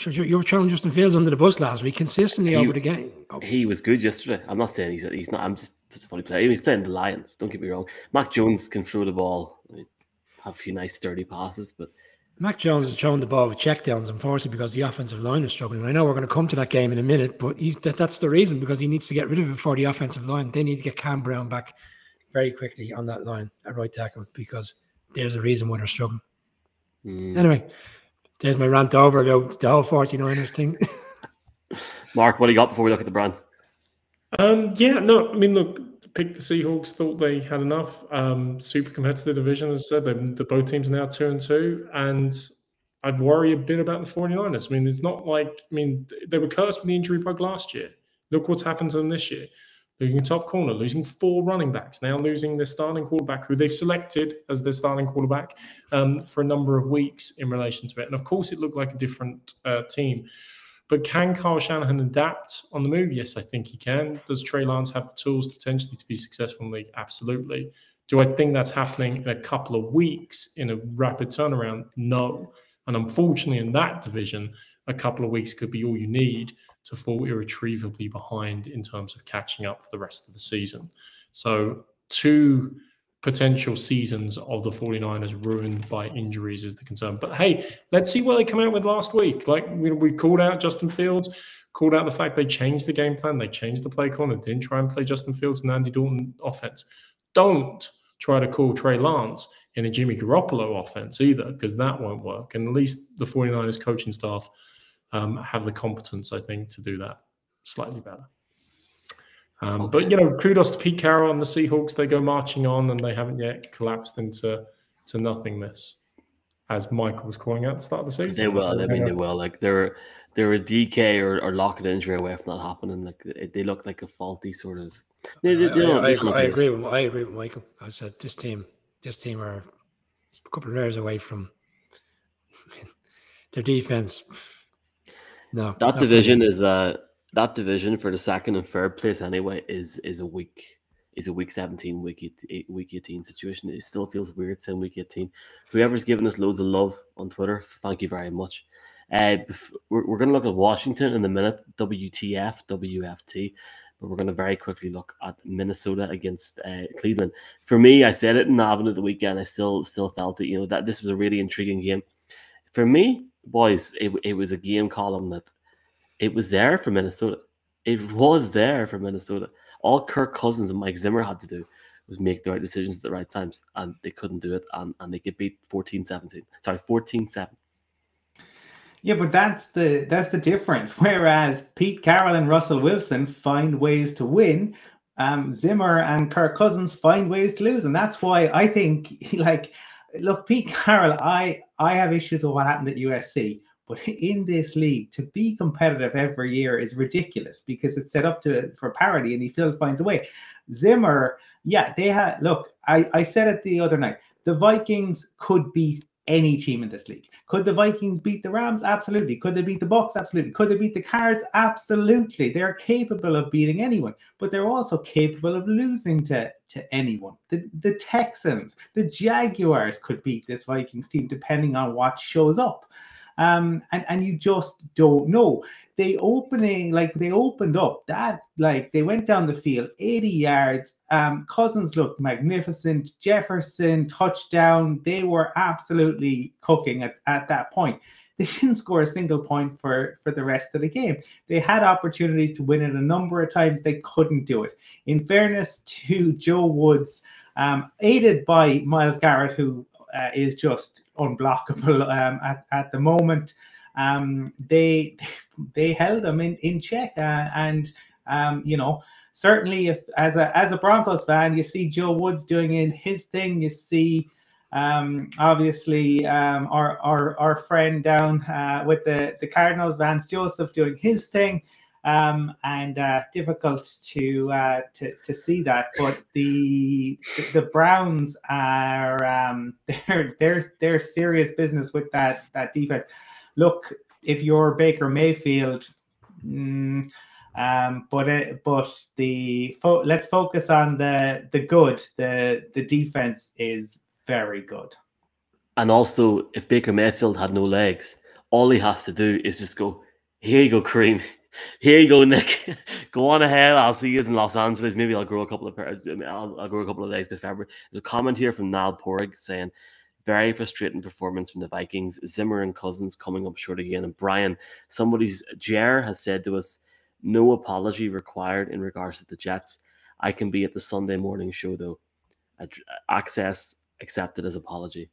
You were throwing Justin Fields under the bus last week consistently over the game. Oh. He was good yesterday. I'm not saying he's not. I'm just a funny player. He's playing the Lions. Don't get me wrong. Mac Jones can throw the ball. I mean, have a few nice sturdy passes, but Mac Jones is throwing the ball with checkdowns, unfortunately, because the offensive line is struggling. I know we're going to come to that game in a minute, but that's the reason, because he needs to get rid of it before the offensive line. They need to get Cam Brown back very quickly on that line at right tackle, because there's a reason why they're struggling. Anyway, there's my rant over about the whole 49ers thing. Mark, what do you got before we look at the brand? Picked the Seahawks, thought they had enough. Super competitive division, as I said. The both teams are now 2-2, and I'd worry a bit about the 49ers. I mean, it's not like they were cursed with the injury bug last year. Look what's happened to them this year: losing top corner, losing 4 running backs, now losing their starting quarterback, who they've selected as their starting quarterback for a number of weeks in relation to it. And of course, it looked like a different team. But can Kyle Shanahan adapt on the move? Yes, I think he can. Does Trey Lance have the tools potentially to be successful in the league? Absolutely. Do I think that's happening in a couple of weeks in a rapid turnaround? No. And unfortunately, in that division, a couple of weeks could be all you need to fall irretrievably behind in terms of catching up for the rest of the season. So 2 potential seasons of the 49ers ruined by injuries is the concern. But hey, let's see what they come out with last week. Like, we called out Justin Fields, called out the fact they changed the game plan, they changed the play corner, didn't try and play Justin Fields and Andy Dalton offense. Don't try to call Trey Lance in a Jimmy Garoppolo offense either, because that won't work. And at least the 49ers coaching staff have the competence, I think, to do that slightly better. But, kudos to Pete Carroll and the Seahawks. They go marching on, and they haven't yet collapsed into nothingness, as Michael was calling out at the start of the season. They will. They will. Like, they're a DK or Lockett injury away from that happening. Like, they look like a faulty sort of. I agree with Michael. I said this team are a couple of layers away from their defense. No, that division is that division for the 2nd and 3rd place anyway is a week 17, week 18 situation. It still feels weird saying week 18. Whoever's given us loads of love on Twitter, thank you very much. We're going to look at Washington in a minute, WTF, WFT, but we're going to very quickly look at Minnesota against Cleveland. For me, I said it in the avenue of the weekend. I still felt it. That this was a really intriguing game. For me, boys, it was a game column that. It was there for Minnesota. All Kirk Cousins and Mike Zimmer had to do was make the right decisions at the right times, and they couldn't do it, and they get beat 14-17. Sorry, 14-7. Yeah, but that's the difference. Whereas Pete Carroll and Russell Wilson find ways to win, Zimmer and Kirk Cousins find ways to lose, and that's why I think, Pete Carroll, I have issues with what happened at USC. But in this league, to be competitive every year is ridiculous because it's set up for parity, and he still finds a way. Zimmer, yeah, they had. Look, I said it the other night. The Vikings could beat any team in this league. Could the Vikings beat the Rams? Absolutely. Could they beat the Bucs? Absolutely. Could they beat the Cards? Absolutely. They're capable of beating anyone, but they're also capable of losing to anyone. The Texans, the Jaguars could beat this Vikings team depending on what shows up. And you just don't know. They opened up that, they went down the field 80 yards. Cousins looked magnificent. Jefferson, touchdown. They were absolutely cooking at that point. They didn't score a single point for the rest of the game. They had opportunities to win it a number of times. They couldn't do it. In fairness to Joe Woods, aided by Myles Garrett, who is just unblockable at the moment. They held them in check, certainly if as a Broncos fan, you see Joe Woods doing his thing. You see obviously our friend down with the Cardinals, Vance Joseph, doing his thing. And difficult to see that, but the Browns are they're serious business with that defense. Look, if you're Baker Mayfield, let's focus on the good. The defense is very good, and also if Baker Mayfield had no legs, all he has to do is just go, "Here you go, Kareem. Here you go, Nick. Go on ahead. I'll see you in Los Angeles. Maybe I'll grow a couple of I'll grow a couple of legs by February." There's a comment here from Niall Porig saying, "Very frustrating performance from the Vikings. Zimmer and Cousins coming up short again." And Brian, Jer has said to us, "No apology required in regards to the Jets. I can be at the Sunday morning show though. Access accepted as apology."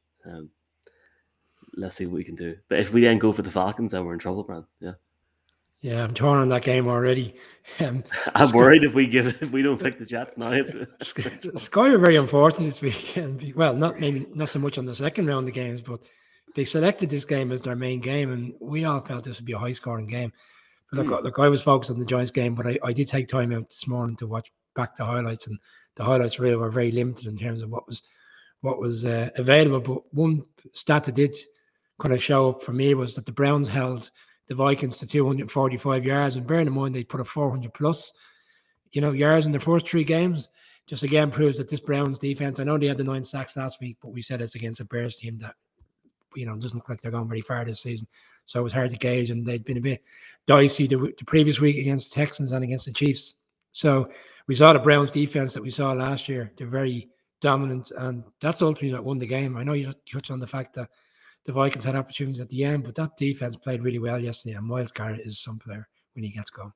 Let's see what we can do. But if we then go for the Falcons, then we're in trouble, Brian. Yeah. Yeah, I'm torn on that game already. I'm worried if we don't pick the Jets now. Sky are very unfortunate this weekend. Well, not so much on the second round of games, but they selected this game as their main game, and we all felt this would be a high-scoring game. But look, I was focused on the Giants game, but I did take time out this morning to watch back the highlights, and the highlights really were very limited in terms of what was available. But one stat that did kind of show up for me was that the Browns held the Vikings to 245 yards, and bearing in mind they put a 400+ yards in their first three games. Just again proves that this Browns defense, I know they had the 9 sacks last week, but we said it's against a Bears team that, doesn't look like they're going very far this season. So it was hard to gauge, and they'd been a bit dicey the previous week against the Texans and against the Chiefs. So we saw the Browns defense that we saw last year. They're very dominant, and that's ultimately what won the game. I know you touched on the fact that the Vikings had opportunities at the end, but that defense played really well yesterday, and Myles Garrett is some player when he gets going.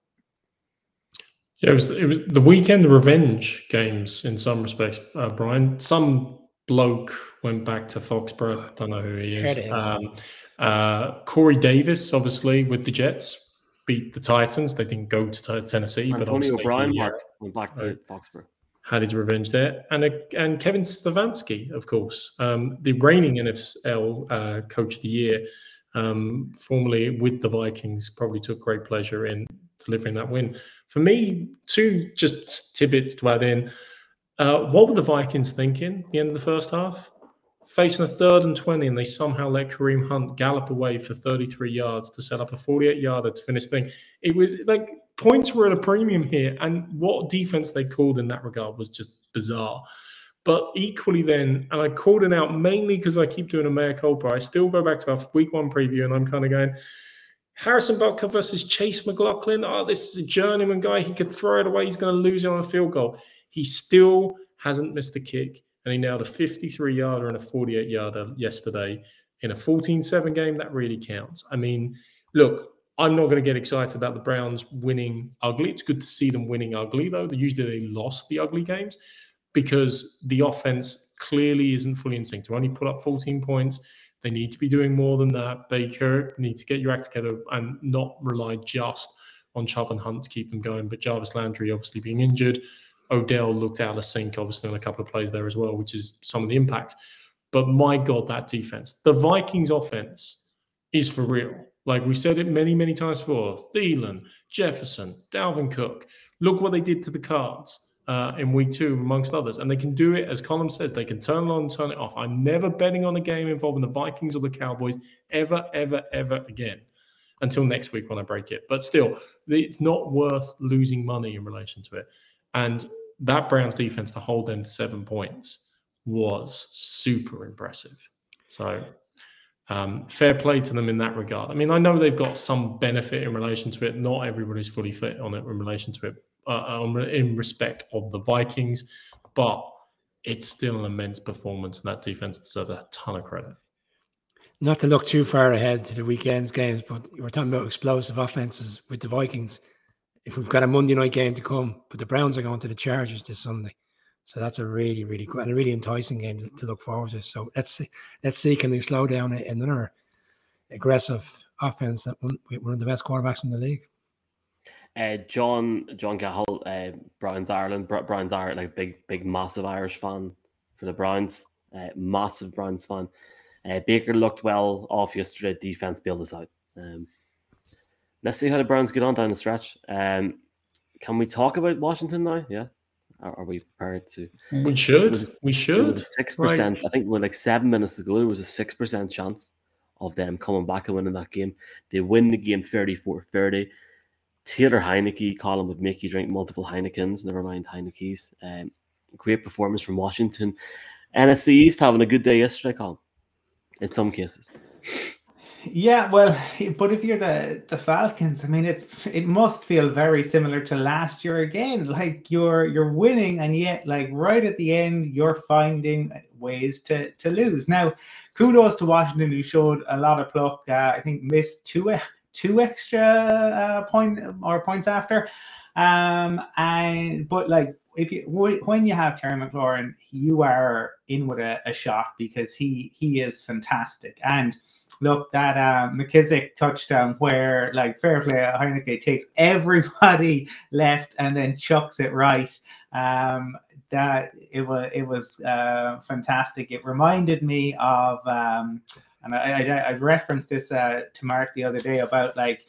Yeah, it was the weekend of revenge games in some respects, Brian. Some bloke went back to Foxborough. I don't know who he is. Corey Davis, obviously, with the Jets, beat the Titans. They didn't go to Tennessee. But Antonio Brown went back to Foxborough. Had his revenge there, and Kevin Stefanski, of course, the reigning NFL Coach of the Year, formerly with the Vikings, probably took great pleasure in delivering that win. For me, 2 just tidbits to add in. What were the Vikings thinking at the end of the first half? Facing a 3rd and 20, and they somehow let Kareem Hunt gallop away for 33 yards to set up a 48-yarder to finish the thing. It was like, points were at a premium here, and what defense they called in that regard was just bizarre. But equally then, and I called it out mainly because I keep doing a mea culpa, I still go back to our week 1 preview, and I'm kind of going, Harrison Butker versus Chase McLaughlin. Oh, this is a journeyman guy. He could throw it away. He's going to lose it on a field goal. He still hasn't missed a kick, and he nailed a 53-yarder and a 48-yarder yesterday in a 14-7 game. That really counts. I mean, look, I'm not going to get excited about the Browns winning ugly. It's good to see them winning ugly, though. Usually they lost the ugly games because the offense clearly isn't fully in sync. To only put up 14 points, they need to be doing more than that. Baker, you need to get your act together and not rely just on Chubb and Hunt to keep them going. But Jarvis Landry obviously being injured. Odell looked out of sync, obviously, on a couple of plays there as well, which is some of the impact. But my God, that defense. The Vikings offense is for real. Like we said it many, many times before, Thielen, Jefferson, Dalvin Cook. Look what they did to the Cards. in week two, amongst others. And they can do it, as Colin says, they can turn it on and turn it off. I'm never betting on a game involving the Vikings or the Cowboys ever again until next week when I break it. But still, it's not worth losing money in relation to it. And that Browns defense to hold them to 7 points was super impressive. So fair play to them in that regard. I mean, I know they've got some benefit in relation to it. Not everybody's fully fit on it in relation to it. In respect of the Vikings, but it's still an immense performance, and that defense deserves a ton of credit. Not to look too far ahead to the weekend's games, but we're talking about explosive offenses with the Vikings. If we've got a Monday night game to come, but the Browns are going to the Chargers this Sunday, so that's a really good and a really enticing game to look forward to. So let's see can they slow down another aggressive offense that one of the best quarterbacks in the league. John Cahill, Brian's Ireland, like big massive Irish fan for the Browns, massive Browns fan. Baker looked well off yesterday. Defense bailed us out. Let's see how the Browns get on down the stretch. Can we talk about Washington now? Yeah, are we prepared to? We should. It was a 6%. Right. I think with like 7 minutes to go, there was a 6% chance of them coming back and winning that game. They win the game 34-30. Taylor Heineke, Colin, would make you drink multiple Heinekens, never mind Heineke's. Great performance from Washington. NFC East having a good day yesterday, Colin, in some cases. Yeah, well, but if you're the Falcons, I mean, it must feel very similar to last year again. Like you're winning, and yet, like right at the end, you're finding ways to lose. Now, kudos to Washington, who showed a lot of pluck. I think missed two extra points after, and but like if you when you have Terry McLaurin, you are in with a shot because he is fantastic. And look, that McKissick touchdown where like fair play, Heineke takes everybody left and then chucks it right. That it was fantastic. It reminded me of. And I referenced this to Mark the other day about like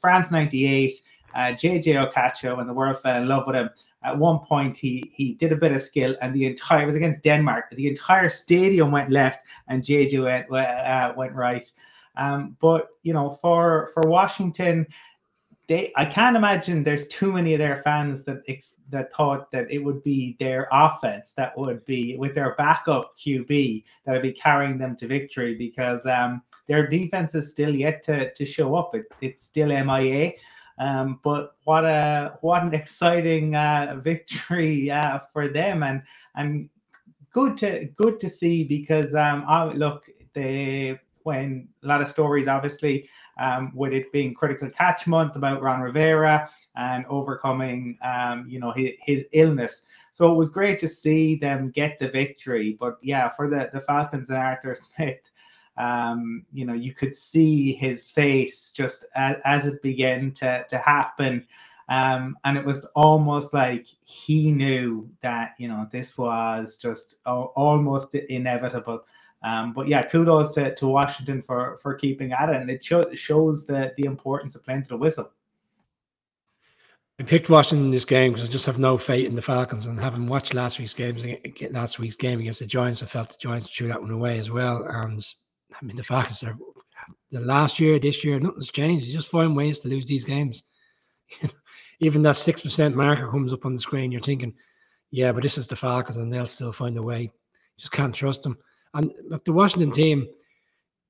France 98, JJ Ocacho, when the world fell in love with him. At one point, he did a bit of skill, and it was against Denmark. The entire stadium went left, and JJ went right. But you know, for Washington, I can't imagine there's too many of their fans that thought that it would be their offense that would be with their backup QB that would be carrying them to victory, because their defense is still yet to show up. It's still MIA. But what an exciting victory for them, and good to see, because look, they. When a lot of stories, obviously, with it being Critical Catch Month about Ron Rivera and overcoming, his illness. So it was great to see them get the victory. But yeah, for the Falcons and Arthur Smith, you could see his face just as it began to happen. And it was almost like he knew that, this was just almost inevitable. But yeah, kudos to Washington for keeping at it, and it shows the importance of playing to the whistle. I picked Washington in this game because I just have no faith in the Falcons, and having watched last week's game against the Giants, I felt the Giants threw that one away as well. And I mean, the Falcons are the last year, this year, nothing's changed. You just find ways to lose these games. Even that 6% marker comes up on the screen, you're thinking, yeah, but this is the Falcons, and they'll still find a way. You just can't trust them. And look, the Washington team,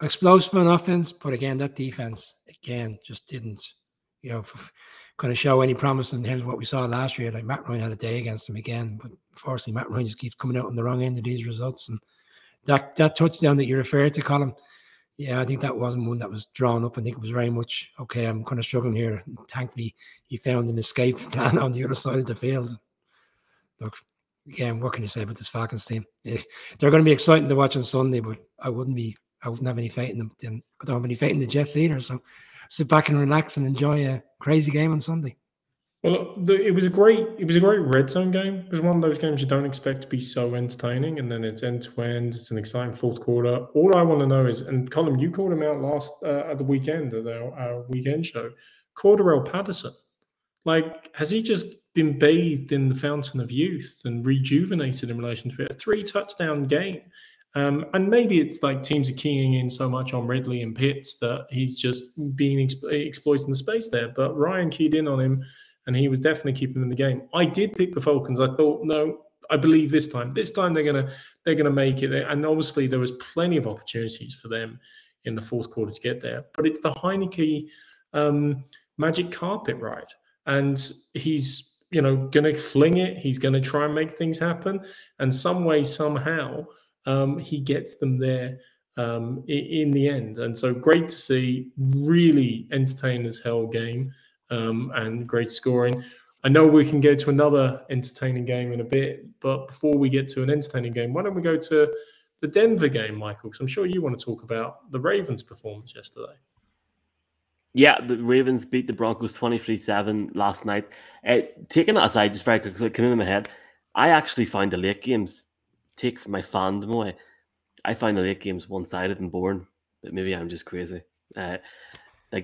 explosive on offense, but again, that defense, just didn't, kind of show any promise in terms of what we saw last year. Like Matt Ryan had a day against them again, but unfortunately, Matt Ryan just keeps coming out on the wrong end of these results. And that touchdown that you referred to, Colin, yeah, I think that wasn't one that was drawn up. I think it was very much, okay, I'm kind of struggling here. And thankfully, he found an escape plan on the other side of the field. Look. Again, what can you say about this Falcons team? They're going to be exciting to watch on Sunday, but I wouldn't have any faith in them. Then I don't have any faith in the Jets either. So sit back and relax and enjoy a crazy game on Sunday. Well, look, it was a great red zone game. It was one of those games you don't expect to be so entertaining, and then it's end to end. It's an exciting fourth quarter. All I want to know is, and Colin, you called him out last at the weekend at our weekend show, Cordarrelle Patterson. Like, has he just been bathed in the fountain of youth and rejuvenated in relation to it. A 3-touchdown game. And maybe it's like teams are keying in so much on Ridley and Pitts that he's just being exploiting the space there. But Ryan keyed in on him, and he was definitely keeping him in the game. I did pick the Falcons. I thought, no, I believe this time. This time they're gonna make it. And obviously there was plenty of opportunities for them in the fourth quarter to get there. But it's the Heineke magic carpet ride, and he's gonna fling it. He's gonna try and make things happen, and some way somehow. He gets them there in the end. And so great to see, really entertaining as hell game and great scoring. I know we can go to another entertaining game in a bit, but before we get to an entertaining game, why don't we go to the Denver game, Michael? Because I'm sure you want to talk about the Ravens' performance yesterday. Yeah, the Ravens beat the Broncos 23-7 last night. Taking that aside, just very quickly, coming in my head, I actually find the late games... take from my fandom away. I find the late games one-sided and boring, but maybe I'm just crazy. Like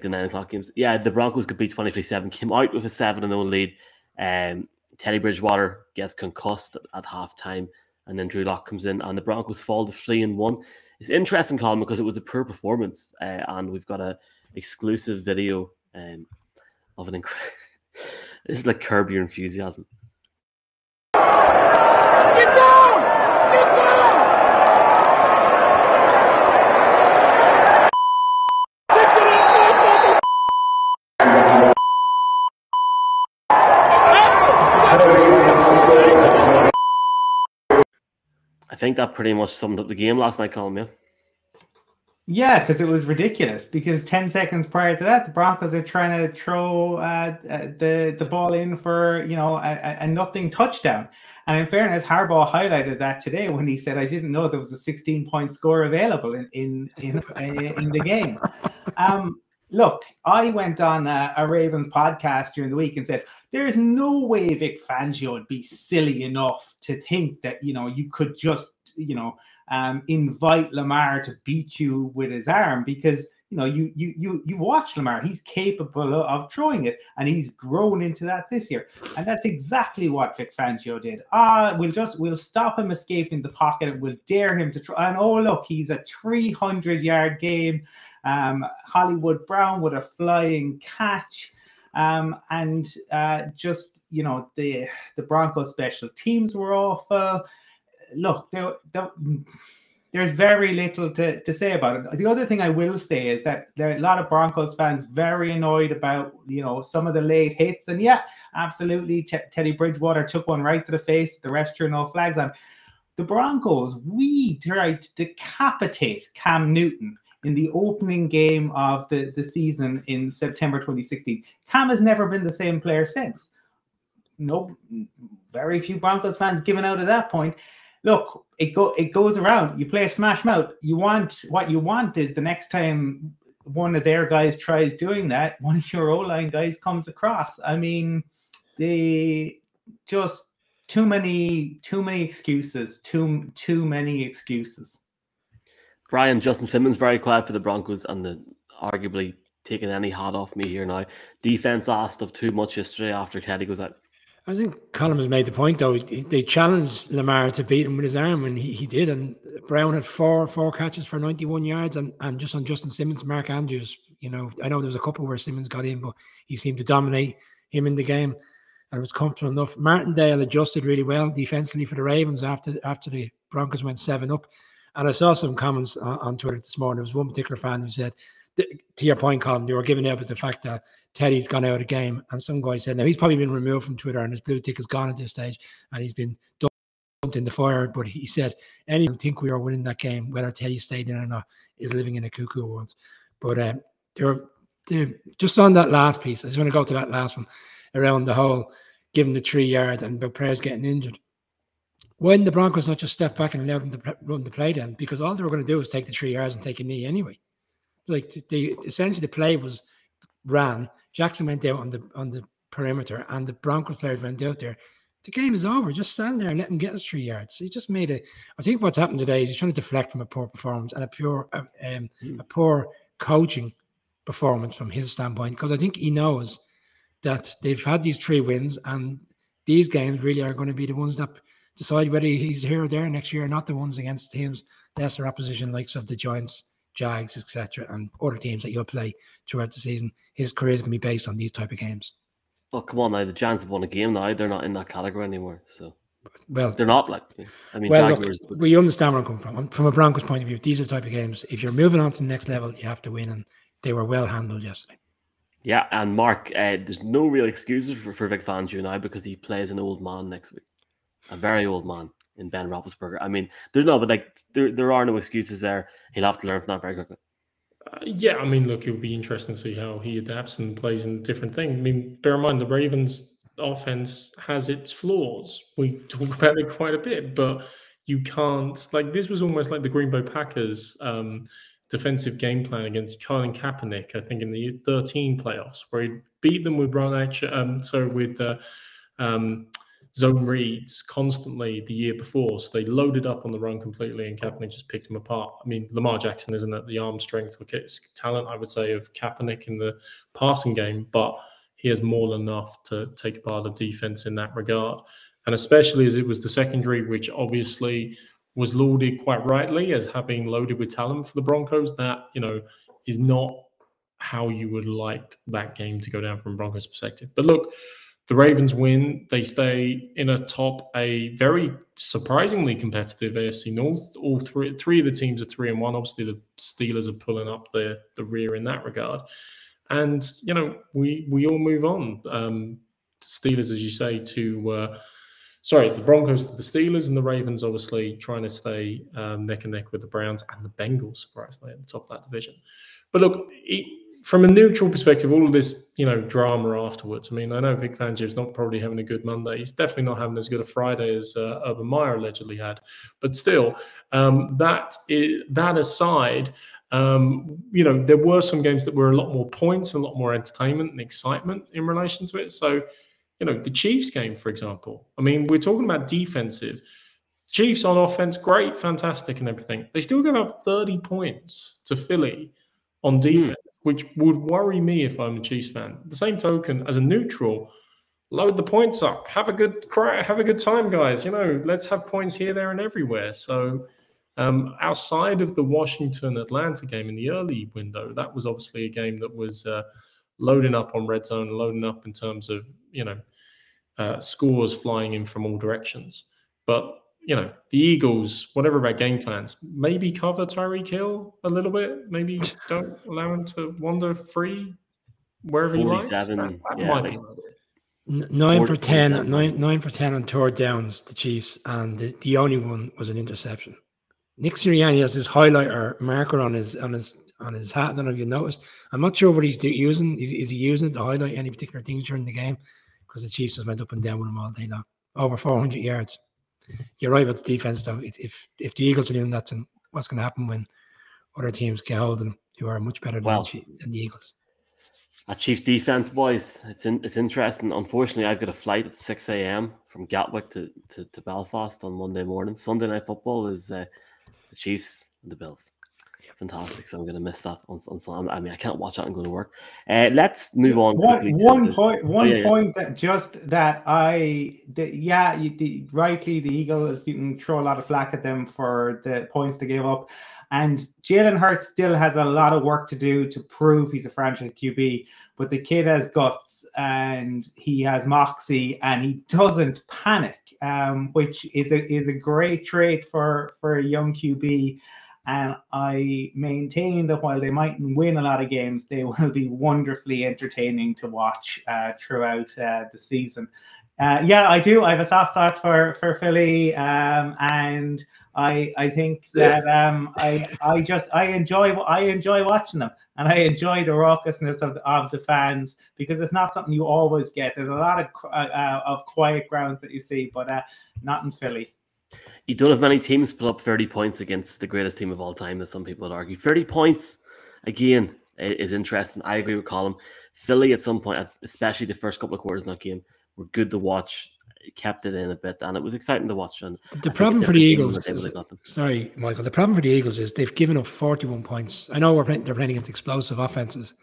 the 9 o'clock games. Yeah, the Broncos could be 23-7, came out with a 7-0 lead. Teddy Bridgewater gets concussed at halftime, and then Drew Lock comes in, and the Broncos fall to 3-1. It's interesting, Colin, because it was a poor performance, and we've got an exclusive video of an incredible... This is like Curb Your Enthusiasm. I think that pretty much summed up the game last night, Colin. Yeah, because it was ridiculous. Because 10 seconds prior to that, the Broncos are trying to throw the ball in for a nothing touchdown. And in fairness, Harbaugh highlighted that today when he said, "I didn't know there was a 16-point score available in the game." Look, I went on a Ravens podcast during the week and said, there's no way Vic Fangio would be silly enough to think that, you could just, invite Lamar to beat you with his arm because, you watch Lamar. He's capable of throwing it, and he's grown into that this year. And that's exactly what Vic Fangio did. We'll stop him escaping the pocket, and we'll dare him to try. And look, he's a 300-yard game. Hollywood Brown with a flying catch. The Broncos special teams were awful. Look, there's very little to say about it. The other thing I will say is that there are a lot of Broncos fans very annoyed about, some of the late hits. And yeah, absolutely, Teddy Bridgewater took one right to the face. The rest drew no flags on. The Broncos, we tried to decapitate Cam Newton in the opening game of the season in September 2016. Cam has never been the same player since. No, very few Broncos fans given out at that point. Look, it goes around. You play smash mouth. What you want is the next time one of their guys tries doing that, one of your O-line guys comes across. I mean, they just too many excuses. Too many excuses. Brian, Justin Simmons very quiet for the Broncos, and the arguably taking any hat off me here now. Defense asked of too much yesterday after Teddy goes out. I think Colin has made the point, though. They challenged Lamar to beat him with his arm, and he did. And Brown had four catches for 91 yards. And just on Justin Simmons, Mark Andrews, I know there was a couple where Simmons got in, but he seemed to dominate him in the game and was comfortable enough. Martindale adjusted really well defensively for the Ravens after the Broncos went 7-up. And I saw some comments on Twitter this morning. There was one particular fan who said, to your point, Colin, they were giving up with the fact that Teddy's gone out of the game, and some guy said, now he's probably been removed from Twitter and his blue tick is gone at this stage and he's been dumped in the fire, but he said, anyone think we were winning that game, whether Teddy stayed in or not, is living in a cuckoo world. But they're just on that last piece. I just want to go to that last one around the whole, giving the 3 yards and the players getting injured. Why didn't the Broncos not just step back and allow them to run the play then? Because all they were going to do was take the 3 yards and take a knee anyway. Like essentially the play was ran. Jackson went out on the perimeter, and the Broncos players went out there. The game is over. Just stand there and let them get us 3 yards. He just made it. I think what's happened today is he's trying to deflect from a poor performance and a poor coaching performance from his standpoint, because I think he knows that they've had these 3 wins and these games really are going to be the ones that decide whether he's here or there next year, not the ones against teams, lesser opposition, likes of the Giants, Jags, etc., and other teams that you'll play throughout the season. His career is going to be based on these type of games. Well, come on now, the Giants have won a game now. They're not in that category anymore, so... Well, they're not like, I mean, well, Jaguars, look, we understand where I'm coming from. From a Broncos point of view, these are the type of games. If you're moving on to the next level, you have to win, and they were well handled yesterday. Yeah, and Mark, there's no real excuses for Vic Fangio now because he plays an old man next week, a very old man in Ben Roethlisberger. I mean, there's no, but like there are no excuses there. He'll have to learn from that very quickly. Yeah, I mean, look, it would be interesting to see how he adapts and plays in different things. I mean, bear in mind the Ravens offense has its flaws. We talk about it quite a bit, but you can't, like, this was almost like the Green Bay Packers defensive game plan against Colin Kaepernick, I think in the 13 playoffs, where he beat them with run action, zone reads constantly the year before. So they loaded up on the run completely and Kaepernick just picked them apart. I mean, Lamar Jackson isn't at the arm strength or talent, I would say, of Kaepernick in the passing game, but he has more than enough to take apart the defense in that regard. And especially as it was the secondary, which obviously was lauded quite rightly as having loaded with talent for the Broncos, that, you know, is not how you would like that game to go down from Broncos' perspective. But look, the Ravens win. They stay in a very surprisingly competitive AFC North. All three of the teams are 3-1. Obviously, the Steelers are pulling up the rear in that regard. And, you know, we all move on. Steelers, as you say, the Broncos to the Steelers, and the Ravens obviously trying to stay neck and neck with the Browns and the Bengals, surprisingly, at the top of that division. But look, from a neutral perspective, all of this, you know, drama afterwards. I mean, I know Vic Fangio's not probably having a good Monday. He's definitely not having as good a Friday as Urban Meyer allegedly had. But still, that aside... you know, there were some games that were a lot more points, a lot more entertainment and excitement in relation to it. So, you know, the Chiefs game, for example, I mean, we're talking about defensive. Chiefs on offense, great, fantastic and everything. They still gave up 30 points to Philly on defense, which would worry me if I'm a Chiefs fan. At the same token, as a neutral, load the points up, have a good time, guys. You know, let's have points here, there and everywhere. So, outside of the Washington-Atlanta game in the early window, that was obviously a game that was loading up on red zone, loading up in terms of, you know, scores flying in from all directions. But, you know, the Eagles, whatever about game plans, maybe cover Tyreek Hill a little bit, maybe don't allow him to wander free wherever he likes. That might be. 9 for 10 on third downs, the Chiefs, and the only one was an interception. Nick Sirianni has this highlighter marker on his hat. I don't know if you noticed. I'm not sure what he's using. Is he using it to highlight any particular things during the game? Because the Chiefs just went up and down with him all day long. Over 400 yards. You're right about the defense, though. If the Eagles are doing that, then what's going to happen when other teams get hold of them who are much better than the Eagles? At Chiefs defense, boys, it's interesting. Unfortunately, I've got a flight at 6 a.m. from Gatwick to Belfast on Monday morning. Sunday Night Football is... the Chiefs and the Bills. Yeah, fantastic. So I'm going to miss that. I mean, I can't watch that and go to work. Let's move on. Rightly, the Eagles, you can throw a lot of flack at them for the points they gave up. And Jalen Hurts still has a lot of work to do to prove he's a franchise QB, but the kid has guts and he has moxie and he doesn't panic. Which is a great trait for a young QB. And I maintain that while they mightn't win a lot of games, they will be wonderfully entertaining to watch throughout the season. I do. I have a soft spot for Philly, and I think that I enjoy watching them, and I enjoy the raucousness of the fans because it's not something you always get. There's a lot of quiet grounds that you see, but not in Philly. You don't have many teams put up 30 points against the greatest team of all time, that some people would argue. 30 points again is interesting. I agree with Colin. Philly at some point, especially the first couple of quarters in that game, were good to watch. It kept it in a bit, and it was exciting to watch. And the problem for the Eagles, sorry, Michael, the problem for the Eagles is they've given up 41 points. I know they're playing against explosive offenses,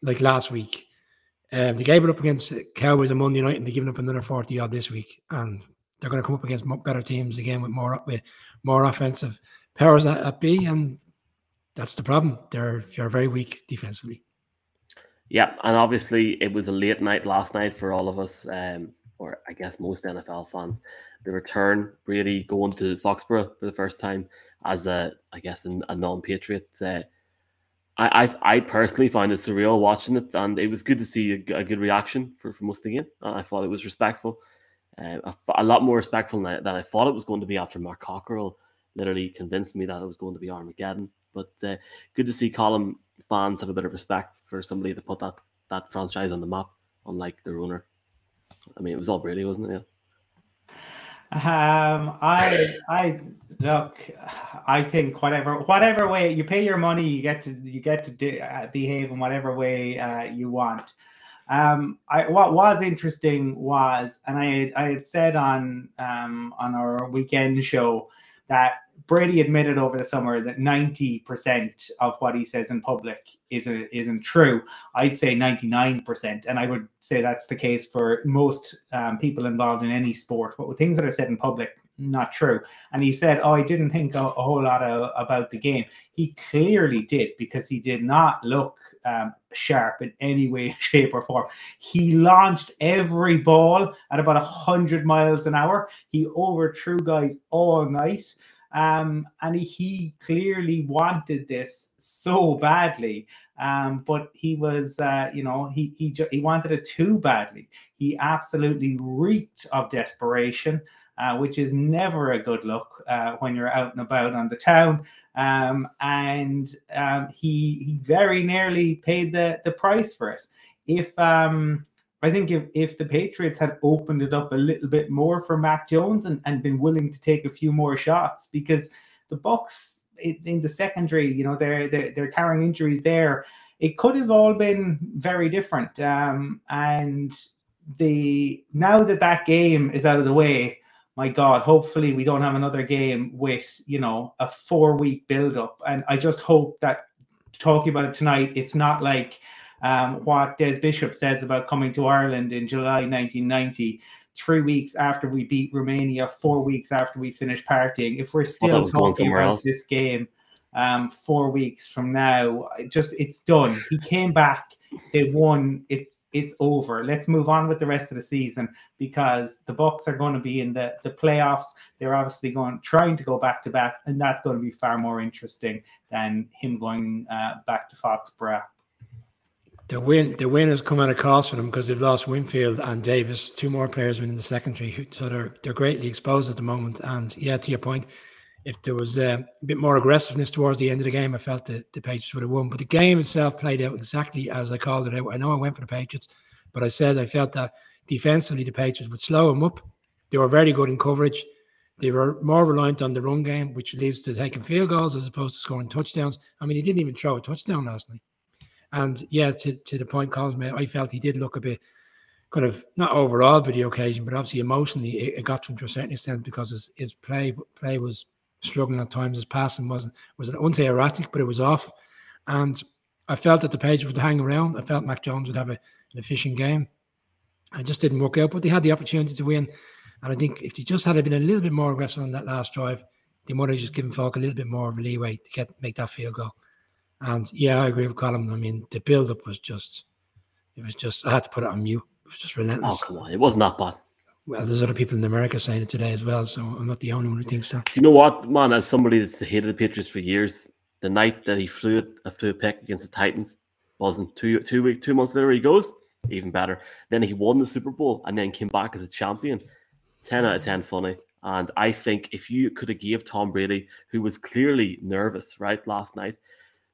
like last week, They gave it up against the Cowboys on Monday night, and they're giving up another 40-odd this week. And they're going to come up against better teams again with more offensive powers at B, and that's the problem. You're very weak defensively. Yeah, and obviously it was a late night last night for all of us, or I guess most NFL fans. The return, Brady going to Foxborough for the first time as a non-patriot. I personally found it surreal watching it, and it was good to see a good reaction for most of the game. I thought it was respectful, a lot more respectful than I thought it was going to be after Mark Cockrell literally convinced me that it was going to be Armageddon. But good to see Colin fans have a bit of respect for somebody to put that franchise on the map, unlike their owner. I mean, it was all Brady, wasn't it? Yeah. I think whatever way you pay your money, you get to behave in whatever way you want. What was interesting was, and I had said on our weekend show that Brady admitted over the summer that 90% of what he says in public isn't true. I'd say 99%, and I would say that's the case for most people involved in any sport. But with things that are said in public, not true. And he said, "Oh, I didn't think a whole lot about the game." He clearly did, because he did not look sharp in any way, shape, or form. He launched every ball at about 100 miles an hour. He overthrew guys all night. And he clearly wanted this so badly, but he was, he wanted it too badly. He absolutely reeked of desperation, which is never a good look when you're out and about on the town. He very nearly paid the price for it. I think if the Patriots had opened it up a little bit more for Mac Jones and been willing to take a few more shots, because the Bucs in the secondary, they're carrying injuries there. It could have all been very different. Now that game is out of the way, my God, hopefully we don't have another game with, a 4-week build-up. And I just hope that talking about it tonight, it's not like what Des Bishop says about coming to Ireland in July 1990, 3 weeks after we beat Romania, 4 weeks after we finished partying. If we're still talking about this game 4 weeks from now, it's done. He came back, they won, it's over. Let's move on with the rest of the season, because the Bucs are going to be in the playoffs. They're obviously trying to go back to back, and that's going to be far more interesting than him going back to Foxborough. The win has come at a cost for them, because they've lost Winfield and Davis, two more players within the secondary, so they're greatly exposed at the moment. And yeah, to your point, if there was a bit more aggressiveness towards the end of the game, I felt that the Patriots would have won. But the game itself played out exactly as I called it out. I know I went for the Patriots, but I said I felt that defensively the Patriots would slow them up. They were very good in coverage. They were more reliant on the run game, which leads to taking field goals as opposed to scoring touchdowns. I mean, he didn't even throw a touchdown last night. And yeah, to the point Colin's made, I felt he did look a bit kind of, not overawed by the occasion, but obviously emotionally it got to him to a certain extent, because his play was struggling at times. His passing was, I wouldn't say erratic, but it was off. And I felt that the Patriots would hang around. I felt Mac Jones would have an efficient game. It just didn't work out, but they had the opportunity to win. And I think if they just had been a little bit more aggressive on that last drive, they might have just given Falk a little bit more of a leeway to make that field goal. And yeah, I agree with Colin. I mean, the build-up was just, I had to put it on mute. It was just relentless. Oh, come on. It wasn't that bad. Well, there's other people in America saying it today as well, so I'm not the only one who thinks that. Do you know what, man? As somebody that's hated the Patriots for years, the night that he flew a pick against the Titans, wasn't 2 months later he goes, even better. Then he won the Super Bowl and then came back as a champion. 10 out of 10 funny. And I think if you could have gave Tom Brady, who was clearly nervous, right, last night,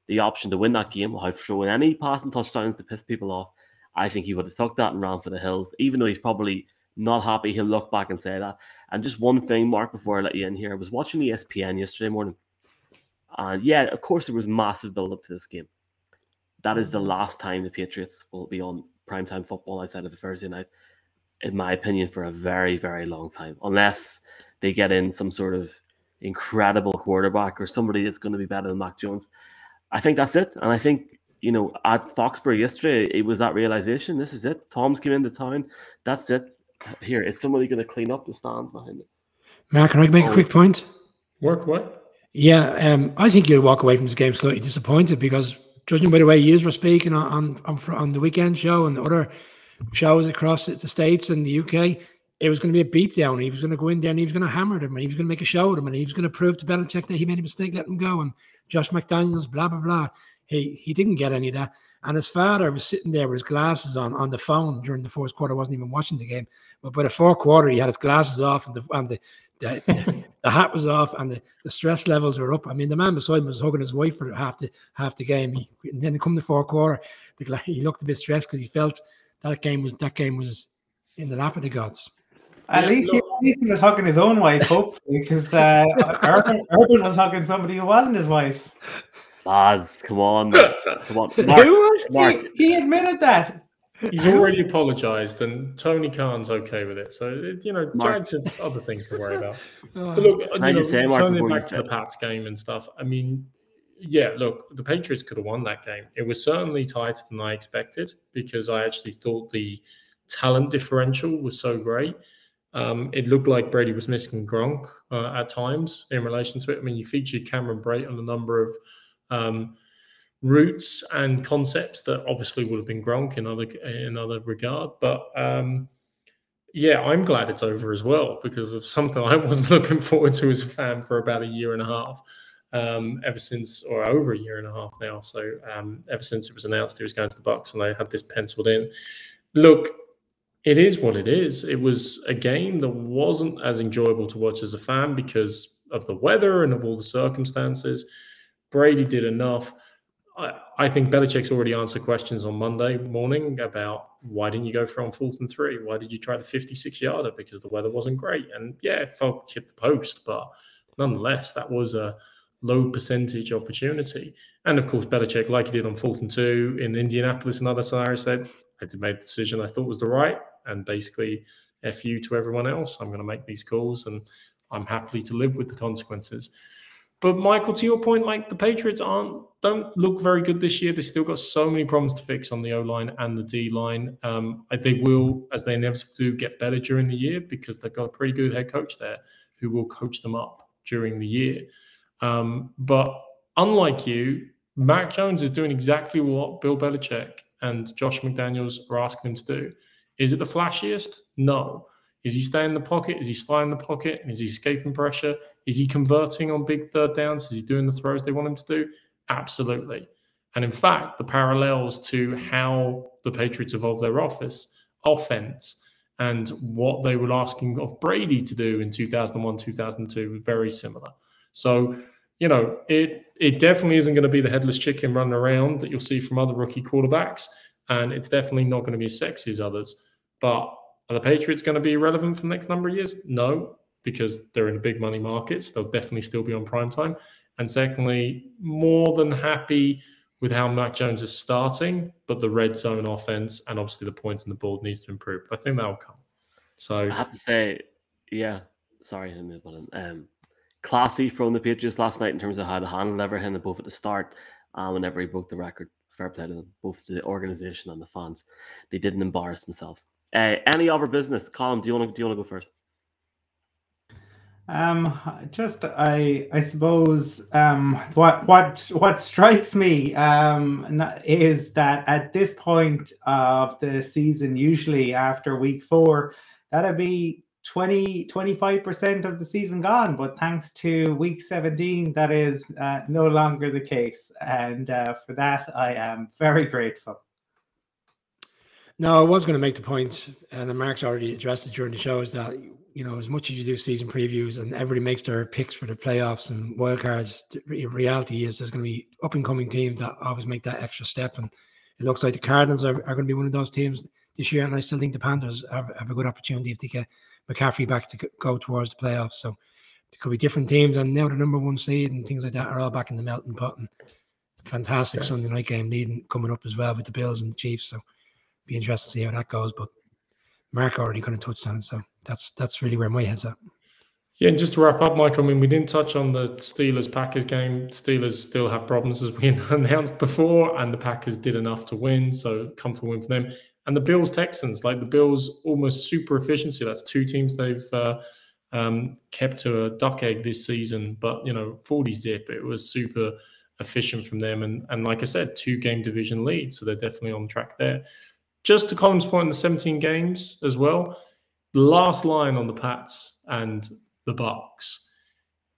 the option to win that game without throwing any passing touchdowns to piss people off, I think he would have took that and ran for the hills. Even though he's probably not happy, he'll look back and say that. And just one thing, Mark, before I let you in here, I was watching ESPN yesterday morning. And yeah, of course, there was massive build-up to this game. That is the last time the Patriots will be on primetime football outside of the Thursday night, in my opinion, for a very, very long time. Unless they get in some sort of incredible quarterback or somebody that's going to be better than Mac Jones. I think that's it. And I think you know, at Foxborough yesterday, it was that realization. This is it. Tom's came into town. That's it. Here, is somebody going to clean up the stands behind it? Mark, can I make a quick point? Work what? Yeah, I think you'll walk away from this game slightly disappointed because judging by the way you were speaking on the weekend show and the other shows across the States and the UK, it was going to be a beatdown. He was going to go in there and he was going to hammer them and he was going to make a show of them and he was going to prove to Belichick that he made a mistake, let him go. And Josh McDaniels, blah, blah, blah. He didn't get any of that. And his father was sitting there with his glasses on the phone during the fourth quarter. Wasn't even watching the game. But by the fourth quarter, he had his glasses off and the hat was off and the stress levels were up. I mean, the man beside him was hugging his wife for half the game. And then come the fourth quarter, he looked a bit stressed because he felt that game was in the lap of the gods. At least he was hugging his own wife, hopefully, because Urban was hugging somebody who wasn't his wife. Lads, come on. Mark. He admitted that. He's already apologised, and Tony Khan's okay with it. So, you know, Jags have other things to worry about. But look, turning back to the Pats game and stuff, I mean, yeah, look, the Patriots could have won that game. It was certainly tighter than I expected because I actually thought the talent differential was so great. It looked like Brady was missing Gronk at times in relation to it. I mean, you featured Cameron Brate on a number of routes and concepts that obviously would have been Gronk in other regard, but I'm glad it's over as well because of something I wasn't looking forward to as a fan for about a year and a half, over a year and a half now. So ever since it was announced he was going to the Bucs and they had this penciled in. Look, it is what it is. It was a game that wasn't as enjoyable to watch as a fan because of the weather and of all the circumstances. Brady did enough. I think Belichick's already answered questions on Monday morning about why didn't you go for on 4th and 3? Why did you try the 56-yarder? Because the weather wasn't great. And yeah, Falk hit the post, but nonetheless, that was a low percentage opportunity. And of course, Belichick, like he did on 4th and 2 in Indianapolis and other scenarios, said, I made the decision I thought was the right. And basically, F you to everyone else. I'm going to make these calls and I'm happily to live with the consequences. But Michael, to your point, like the Patriots don't look very good this year. They've still got so many problems to fix on the O-line and the D-line. They will, as they inevitably do, get better during the year because they've got a pretty good head coach there who will coach them up during the year. But unlike you, Mac Jones is doing exactly what Bill Belichick and Josh McDaniels are asking him to do. Is it the flashiest? No. Is he staying in the pocket? Is he sliding the pocket? Is he escaping pressure? Is he converting on big third downs? Is he doing the throws they want him to do? Absolutely. And in fact, the parallels to how the Patriots evolved their offense and what they were asking of Brady to do in 2001, 2002 were very similar. So, you know, it definitely isn't going to be the headless chicken running around that you'll see from other rookie quarterbacks. And it's definitely not going to be as sexy as others. But are the Patriots going to be relevant for the next number of years? No, because they're in the big money markets. They'll definitely still be on prime time. And secondly, more than happy with how Mac Jones is starting, but the red zone offense and obviously the points on the board needs to improve. I think that'll come. So I have to say, yeah, sorry, I didn't move on. Classy from the Patriots last night in terms of how to handle everything, and both at the start, whenever he broke the record, fair play to them, both the organization and the fans. They didn't embarrass themselves. Any other business? Colin, do you want to go first? I suppose what strikes me is that at this point of the season, usually after week 4, that'd be 20-25% of the season gone. But thanks to week 17, that is no longer the case, and for that I am very grateful. No, I was going to make the point, and Mark's already addressed it during the show, is that, you know, as much as you do season previews and everybody makes their picks for the playoffs and wildcards, the reality is there's going to be up-and-coming teams that always make that extra step, and it looks like the Cardinals are going to be one of those teams this year, and I still think the Panthers have a good opportunity if they get McCaffrey back to go towards the playoffs. So there could be different teams, and now the number 1 seed and things like that are all back in the melting pot, and fantastic Sunday night game leading coming up as well with the Bills and the Chiefs, so be interested to see how that goes. But Mark already kind of touched on it, so that's really where my head's at. Yeah, and just to wrap up, Michael, I mean, we didn't touch on the Steelers-Packers game. Steelers still have problems, as we announced before, and the Packers did enough to win, so comfortable win for them. And the Bills-Texans, like the Bills almost super efficiency. That's two teams they've kept to a duck egg this season, but, you know, 40-zip, it was super efficient from them. And like I said, two-game division lead, so they're definitely on track there. Just to Colin's point, the 17 games as well, last line on the Pats and the Bucks.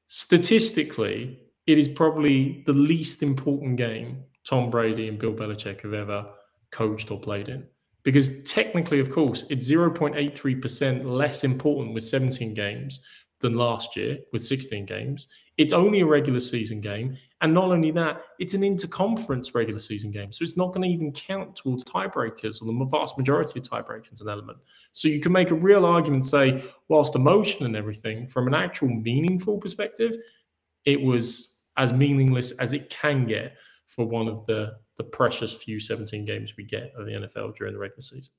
Statistically, it is probably the least important game Tom Brady and Bill Belichick have ever coached or played in. Because technically, of course, it's 0.83% less important with 17 games than last year with 16 games. It's only a regular season game. And not only that, it's an interconference regular season game. So it's not going to even count towards tiebreakers, or the vast majority of tiebreakers is an element. So you can make a real argument, say, whilst emotion and everything, from an actual meaningful perspective, it was as meaningless as it can get for one of the precious few 17 games we get of the NFL during the regular season.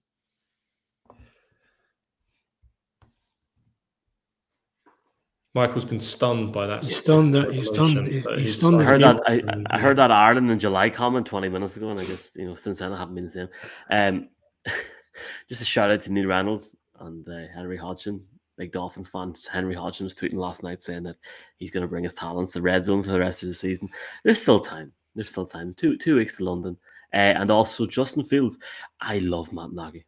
Michael's been stunned by that. He's stunned. I heard that Ireland in July comment 20 minutes ago, and I guess, you know, since then I haven't been the same. Just a shout out to Neil Reynolds and Henry Hodgson, big Dolphins fan. Henry Hodgson was tweeting last night saying that he's going to bring his talents to the red zone for the rest of the season. There's still time. There's still time. Two weeks to London, and also Justin Fields. I love Matt Nagy.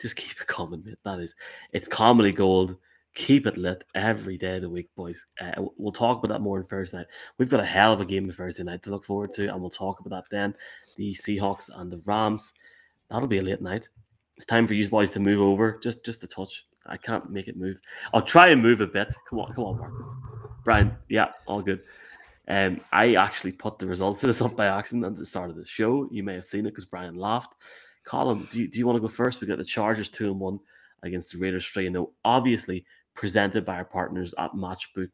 Just keep it coming, mate. That is, it's comedy gold. Keep it lit every day of the week, boys. We'll talk about that more on Thursday night. We've got a hell of a game on Thursday night to look forward to, and we'll talk about that then. The Seahawks and the Rams. That'll be a late night. It's time for you boys to move over. Just a touch. I can't make it move. I'll try and move a bit. Come on, Mark. Brian, yeah, all good. I actually put the results of this up by accident at the start of the show. You may have seen it because Brian laughed. Colin, do you want to go first? We got the Chargers 2-1 against the Raiders 3-0. Obviously, presented by our partners at Matchbook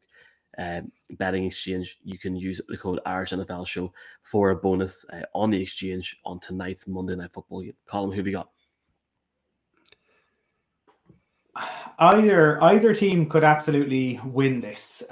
Betting Exchange. You can use the code IrishNFLShow for a bonus on the exchange on tonight's Monday Night Football game. Colin, who have you got? Either team could absolutely win this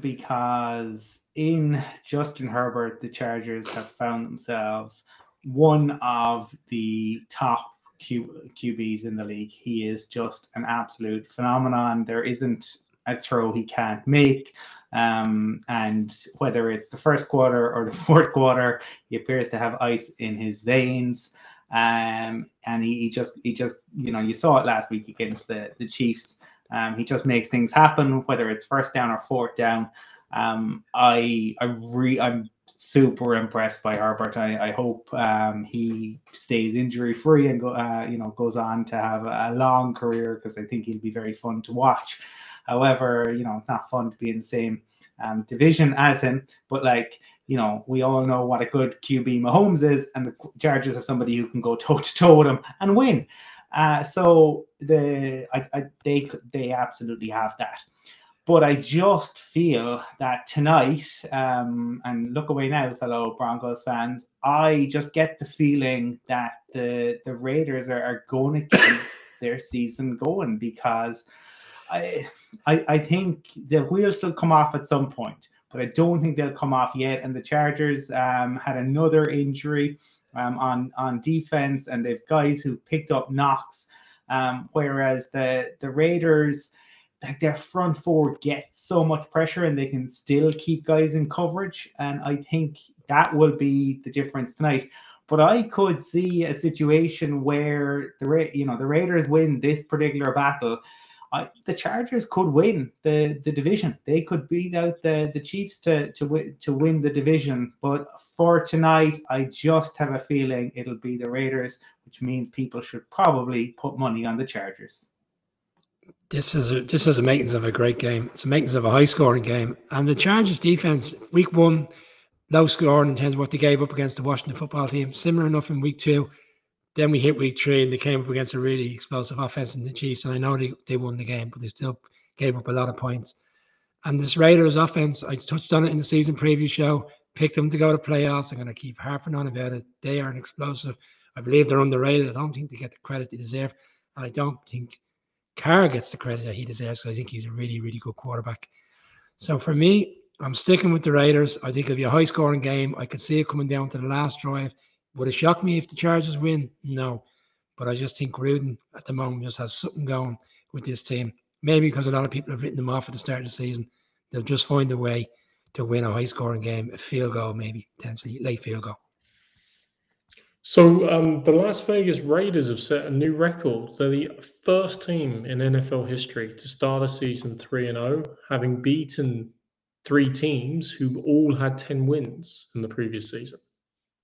because in Justin Herbert, the Chargers have found themselves one of the top QBs in the league. He is just an absolute phenomenon. There isn't a throw he can't make, and whether it's the first quarter or the fourth quarter, he appears to have ice in his veins. And he just, you know, you saw it last week against the Chiefs. He just makes things happen, whether it's first down or fourth down. I'm super impressed by Herbert. I hope he stays injury free and goes on to have a long career, because I think he'll be very fun to watch. However, you know, it's not fun to be in the same division as him, but, like, you know, we all know what a good QB Mahomes is, and the Chargers have somebody who can go toe to toe with him and win. So they absolutely have that. But I just feel that tonight, and look away now, fellow Broncos fans, I just get the feeling that the Raiders are going to keep their season going, because I think the wheels will come off at some point, but I don't think they'll come off yet. And the Chargers had another injury on defense, and they've guys who picked up knocks, whereas the Raiders, like, their front four gets so much pressure and they can still keep guys in coverage. And I think that will be the difference tonight. But I could see a situation where the Raiders win this particular battle. The Chargers could win the division. They could beat out the Chiefs to win the division. But for tonight, I just have a feeling it'll be the Raiders, which means people should probably put money on the Chargers. This is the makings of a great game. It's the makings of a high-scoring game. And the Chargers defense, week one, low scoring in terms of what they gave up against the Washington football team. Similar enough in week two. Then we hit week three, and they came up against a really explosive offense in the Chiefs. And I know they won the game, but they still gave up a lot of points. And this Raiders offense, I touched on it in the season preview show, picked them to go to playoffs. I'm going to keep harping on about it. They are an explosive. I believe they're underrated. I don't think they get the credit they deserve. I don't think Carr gets the credit that he deserves. So I think he's a really, really good quarterback. So for me, I'm sticking with the Raiders. I think it'll be a high-scoring game. I could see it coming down to the last drive. Would it shock me if the Chargers win? No. But I just think Gruden at the moment just has something going with this team. Maybe because a lot of people have written them off at the start of the season. They'll just find a way to win a high-scoring game, a field goal maybe, potentially, late field goal. So the Las Vegas Raiders have set a new record. They're the first team in NFL history to start a season 3-0, having beaten three teams who all had 10 wins in the previous season.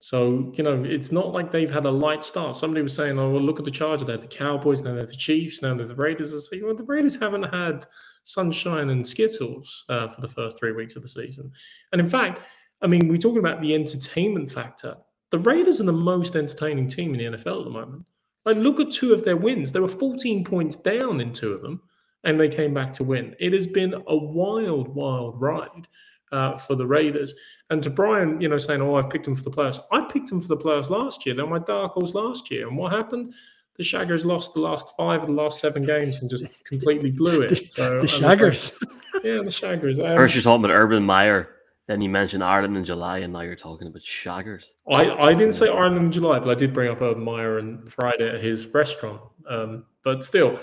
So, you know, it's not like they've had a light start. Somebody was saying, oh, well, look at the Chargers. They're the Cowboys, now they're the Chiefs, now they're the Raiders. I say, well, the Raiders haven't had sunshine and Skittles for the first 3 weeks of the season. And in fact, I mean, we're talking about the entertainment factor. The Raiders are the most entertaining team in the NFL at the moment. Like, look at two of their wins. They were 14 points down in two of them, and they came back to win. It has been a wild, wild ride for the Raiders. And to Brian, you know, saying, oh, I've picked them for the playoffs. I picked them for the playoffs last year. They were my dark horse last year. And what happened? The Shaggers lost the last five of the last seven games and just completely blew it. So, the Shaggers. Yeah, the Shaggers. First you're talking about Urban Meyer. Then you mentioned Ireland in July, and now you're talking about Shaggers. I didn't say Ireland in July, but I did bring up Urban Meyer and Friday at his restaurant. But still,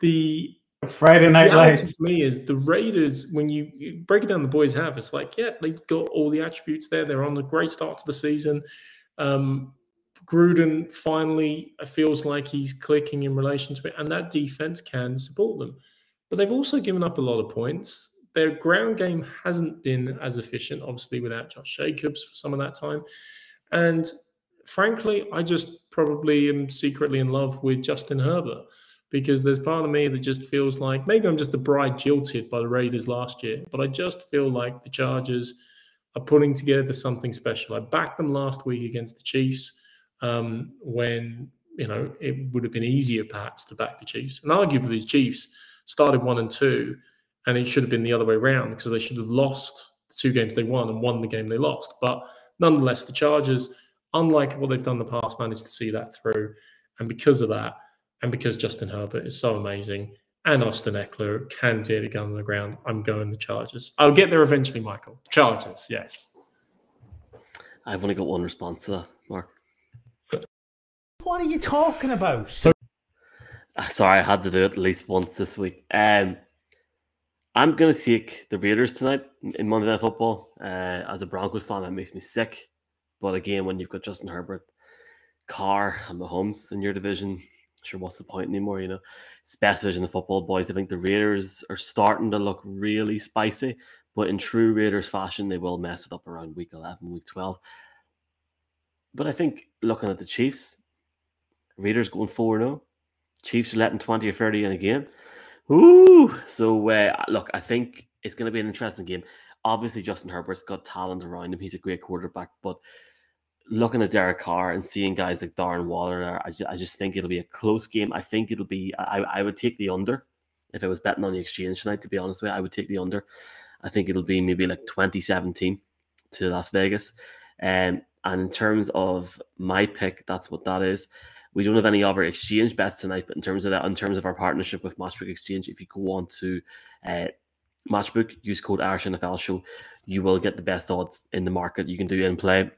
the Friday night lights for me is the Raiders. When you break it down, the boys have, it's like, yeah, they've got all the attributes there. They're on a great start to the season. Gruden finally feels like he's clicking in relation to it, and that defense can support them. But they've also given up a lot of points. Their ground game hasn't been as efficient, obviously, without Josh Jacobs for some of that time. And frankly, I just probably am secretly in love with Justin Herbert, because there's part of me that just feels like maybe I'm just the bride jilted by the Raiders last year, but I just feel like the Chargers are putting together something special. I backed them last week against the Chiefs when, you know, it would have been easier perhaps to back the Chiefs. And arguably the Chiefs started 1-2, and it should have been the other way around, because they should have lost the two games they won and won the game they lost. But nonetheless, the Chargers, unlike what they've done in the past, managed to see that through. And because of that, and because Justin Herbert is so amazing and Austin Eckler can get a gun on the ground, I'm going the Chargers. I'll get there eventually, Michael. Chargers, yes. I've only got one response to that, Mark. What are you talking about? Sorry, I had to do it at least once this week. I'm going to take the Raiders tonight in Monday Night Football. As a Broncos fan, that makes me sick. But again, when you've got Justin Herbert, Carr, and Mahomes in your division, sure, what's the point anymore, you know? It's the best division of football, boys. I think the Raiders are starting to look really spicy. But in true Raiders fashion, they will mess it up around week 11, week 12. But I think looking at the Chiefs, Raiders going 4-0. Chiefs are letting 20 or 30 in a game. Ooh, so look, I think it's going to be an interesting game. Obviously, Justin Herbert's got talent around him. He's a great quarterback, but looking at Derek Carr and seeing guys like Darren Waller, I just think it'll be a close game. I think it'll be, I would take the under. If I was betting on the exchange tonight, to be honest with you, I would take the under. I think it'll be maybe like 20-17 to Las Vegas. And in terms of my pick, that's what that is. We don't have any other exchange bets tonight, but in terms of that, in terms of our partnership with Matchbook Exchange, if you go on to Matchbook, use code IrishNFLShow, you will get the best odds in the market. You can do in play,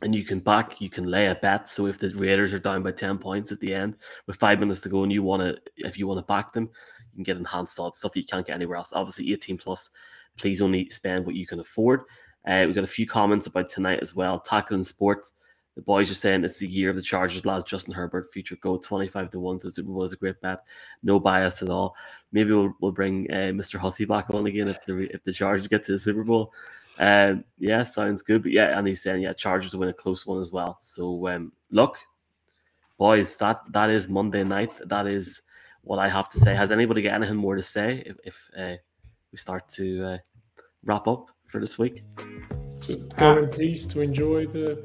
and you can back, you can lay a bet. So if the Raiders are down by 10 points at the end with 5 minutes to go, and you want to, if you want to back them, you can get enhanced odds, stuff you can't get anywhere else. Obviously, 18 plus. Please only spend what you can afford. We've got a few comments about tonight as well. Tackling Sports. The boys are saying it's the year of the Chargers, lads. Justin Herbert, future GOAT, 25-1 to the Super Bowl is a great bet. No bias at all. Maybe we'll bring Mr. Hussey back on again if the Chargers get to the Super Bowl. Yeah, sounds good. But yeah, and he's saying, yeah, Chargers win a close one as well. So look, boys, that is Monday night. That is what I have to say. Has anybody got anything more to say if we start to wrap up for this week? Just go in peace to enjoy the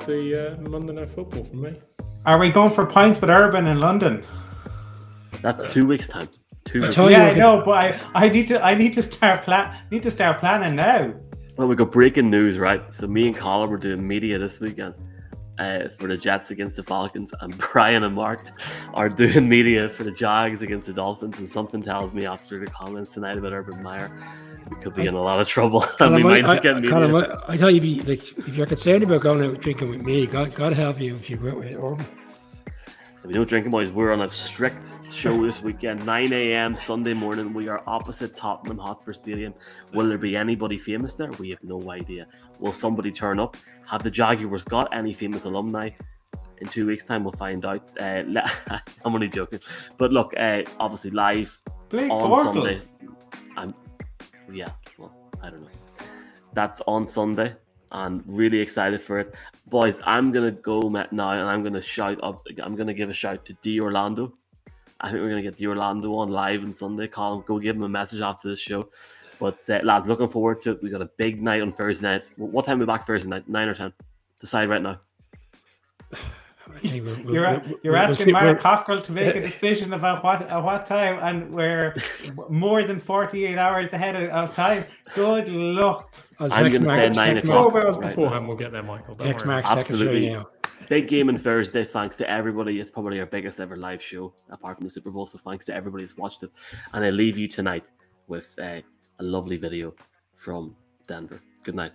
Monday Night Football for me. Are we going for pints with Urban in London? That's 2 weeks time. 2 weeks. Yeah, I know, but I need to start planning now. Well, we got breaking news, right? So me and Colin were doing media this weekend, for the Jets against the Falcons, and Brian and Mark are doing media for the Jags against the Dolphins, and something tells me after the comments tonight about Urban Meyer, we could be in a lot of trouble. And we might not get media. I thought you'd be like, if you're concerned about going out drinking with me, God help you if you went with Urban. If you don't drink, boys, we're on a strict show this weekend. 9 a.m. Sunday morning, we are opposite Tottenham Hotspur Stadium. Will there be anybody famous there? We have no idea. Will somebody turn up? Have the Jaguars got any famous alumni? In 2 weeks' time, we'll find out. I'm only joking. But look, obviously live Blake on Bortles. Sunday. Yeah, well, I don't know. That's on Sunday. I'm really excited for it. Boys, I'm going to go now and I'm going to give a shout to D Orlando. I think we're going to get D Orlando on live on Sunday. Colin, go give him a message after this show. But lads, looking forward to it. We got a big night on Thursday night. What time are we back Thursday night? 9 or 10? Decide right now. You're asking Mark Cockrell to make a decision about what time, and we're more than 48 hours ahead of time. Good luck. I'm going to say 9 o'clock. 12 hours beforehand, we'll get there, Michael. Text Mark, absolutely. Big game on Thursday. Thanks to everybody. It's probably our biggest ever live show, apart from the Super Bowl. So thanks to everybody that's watched it. And I leave you tonight with a lovely video from Denver. Good night.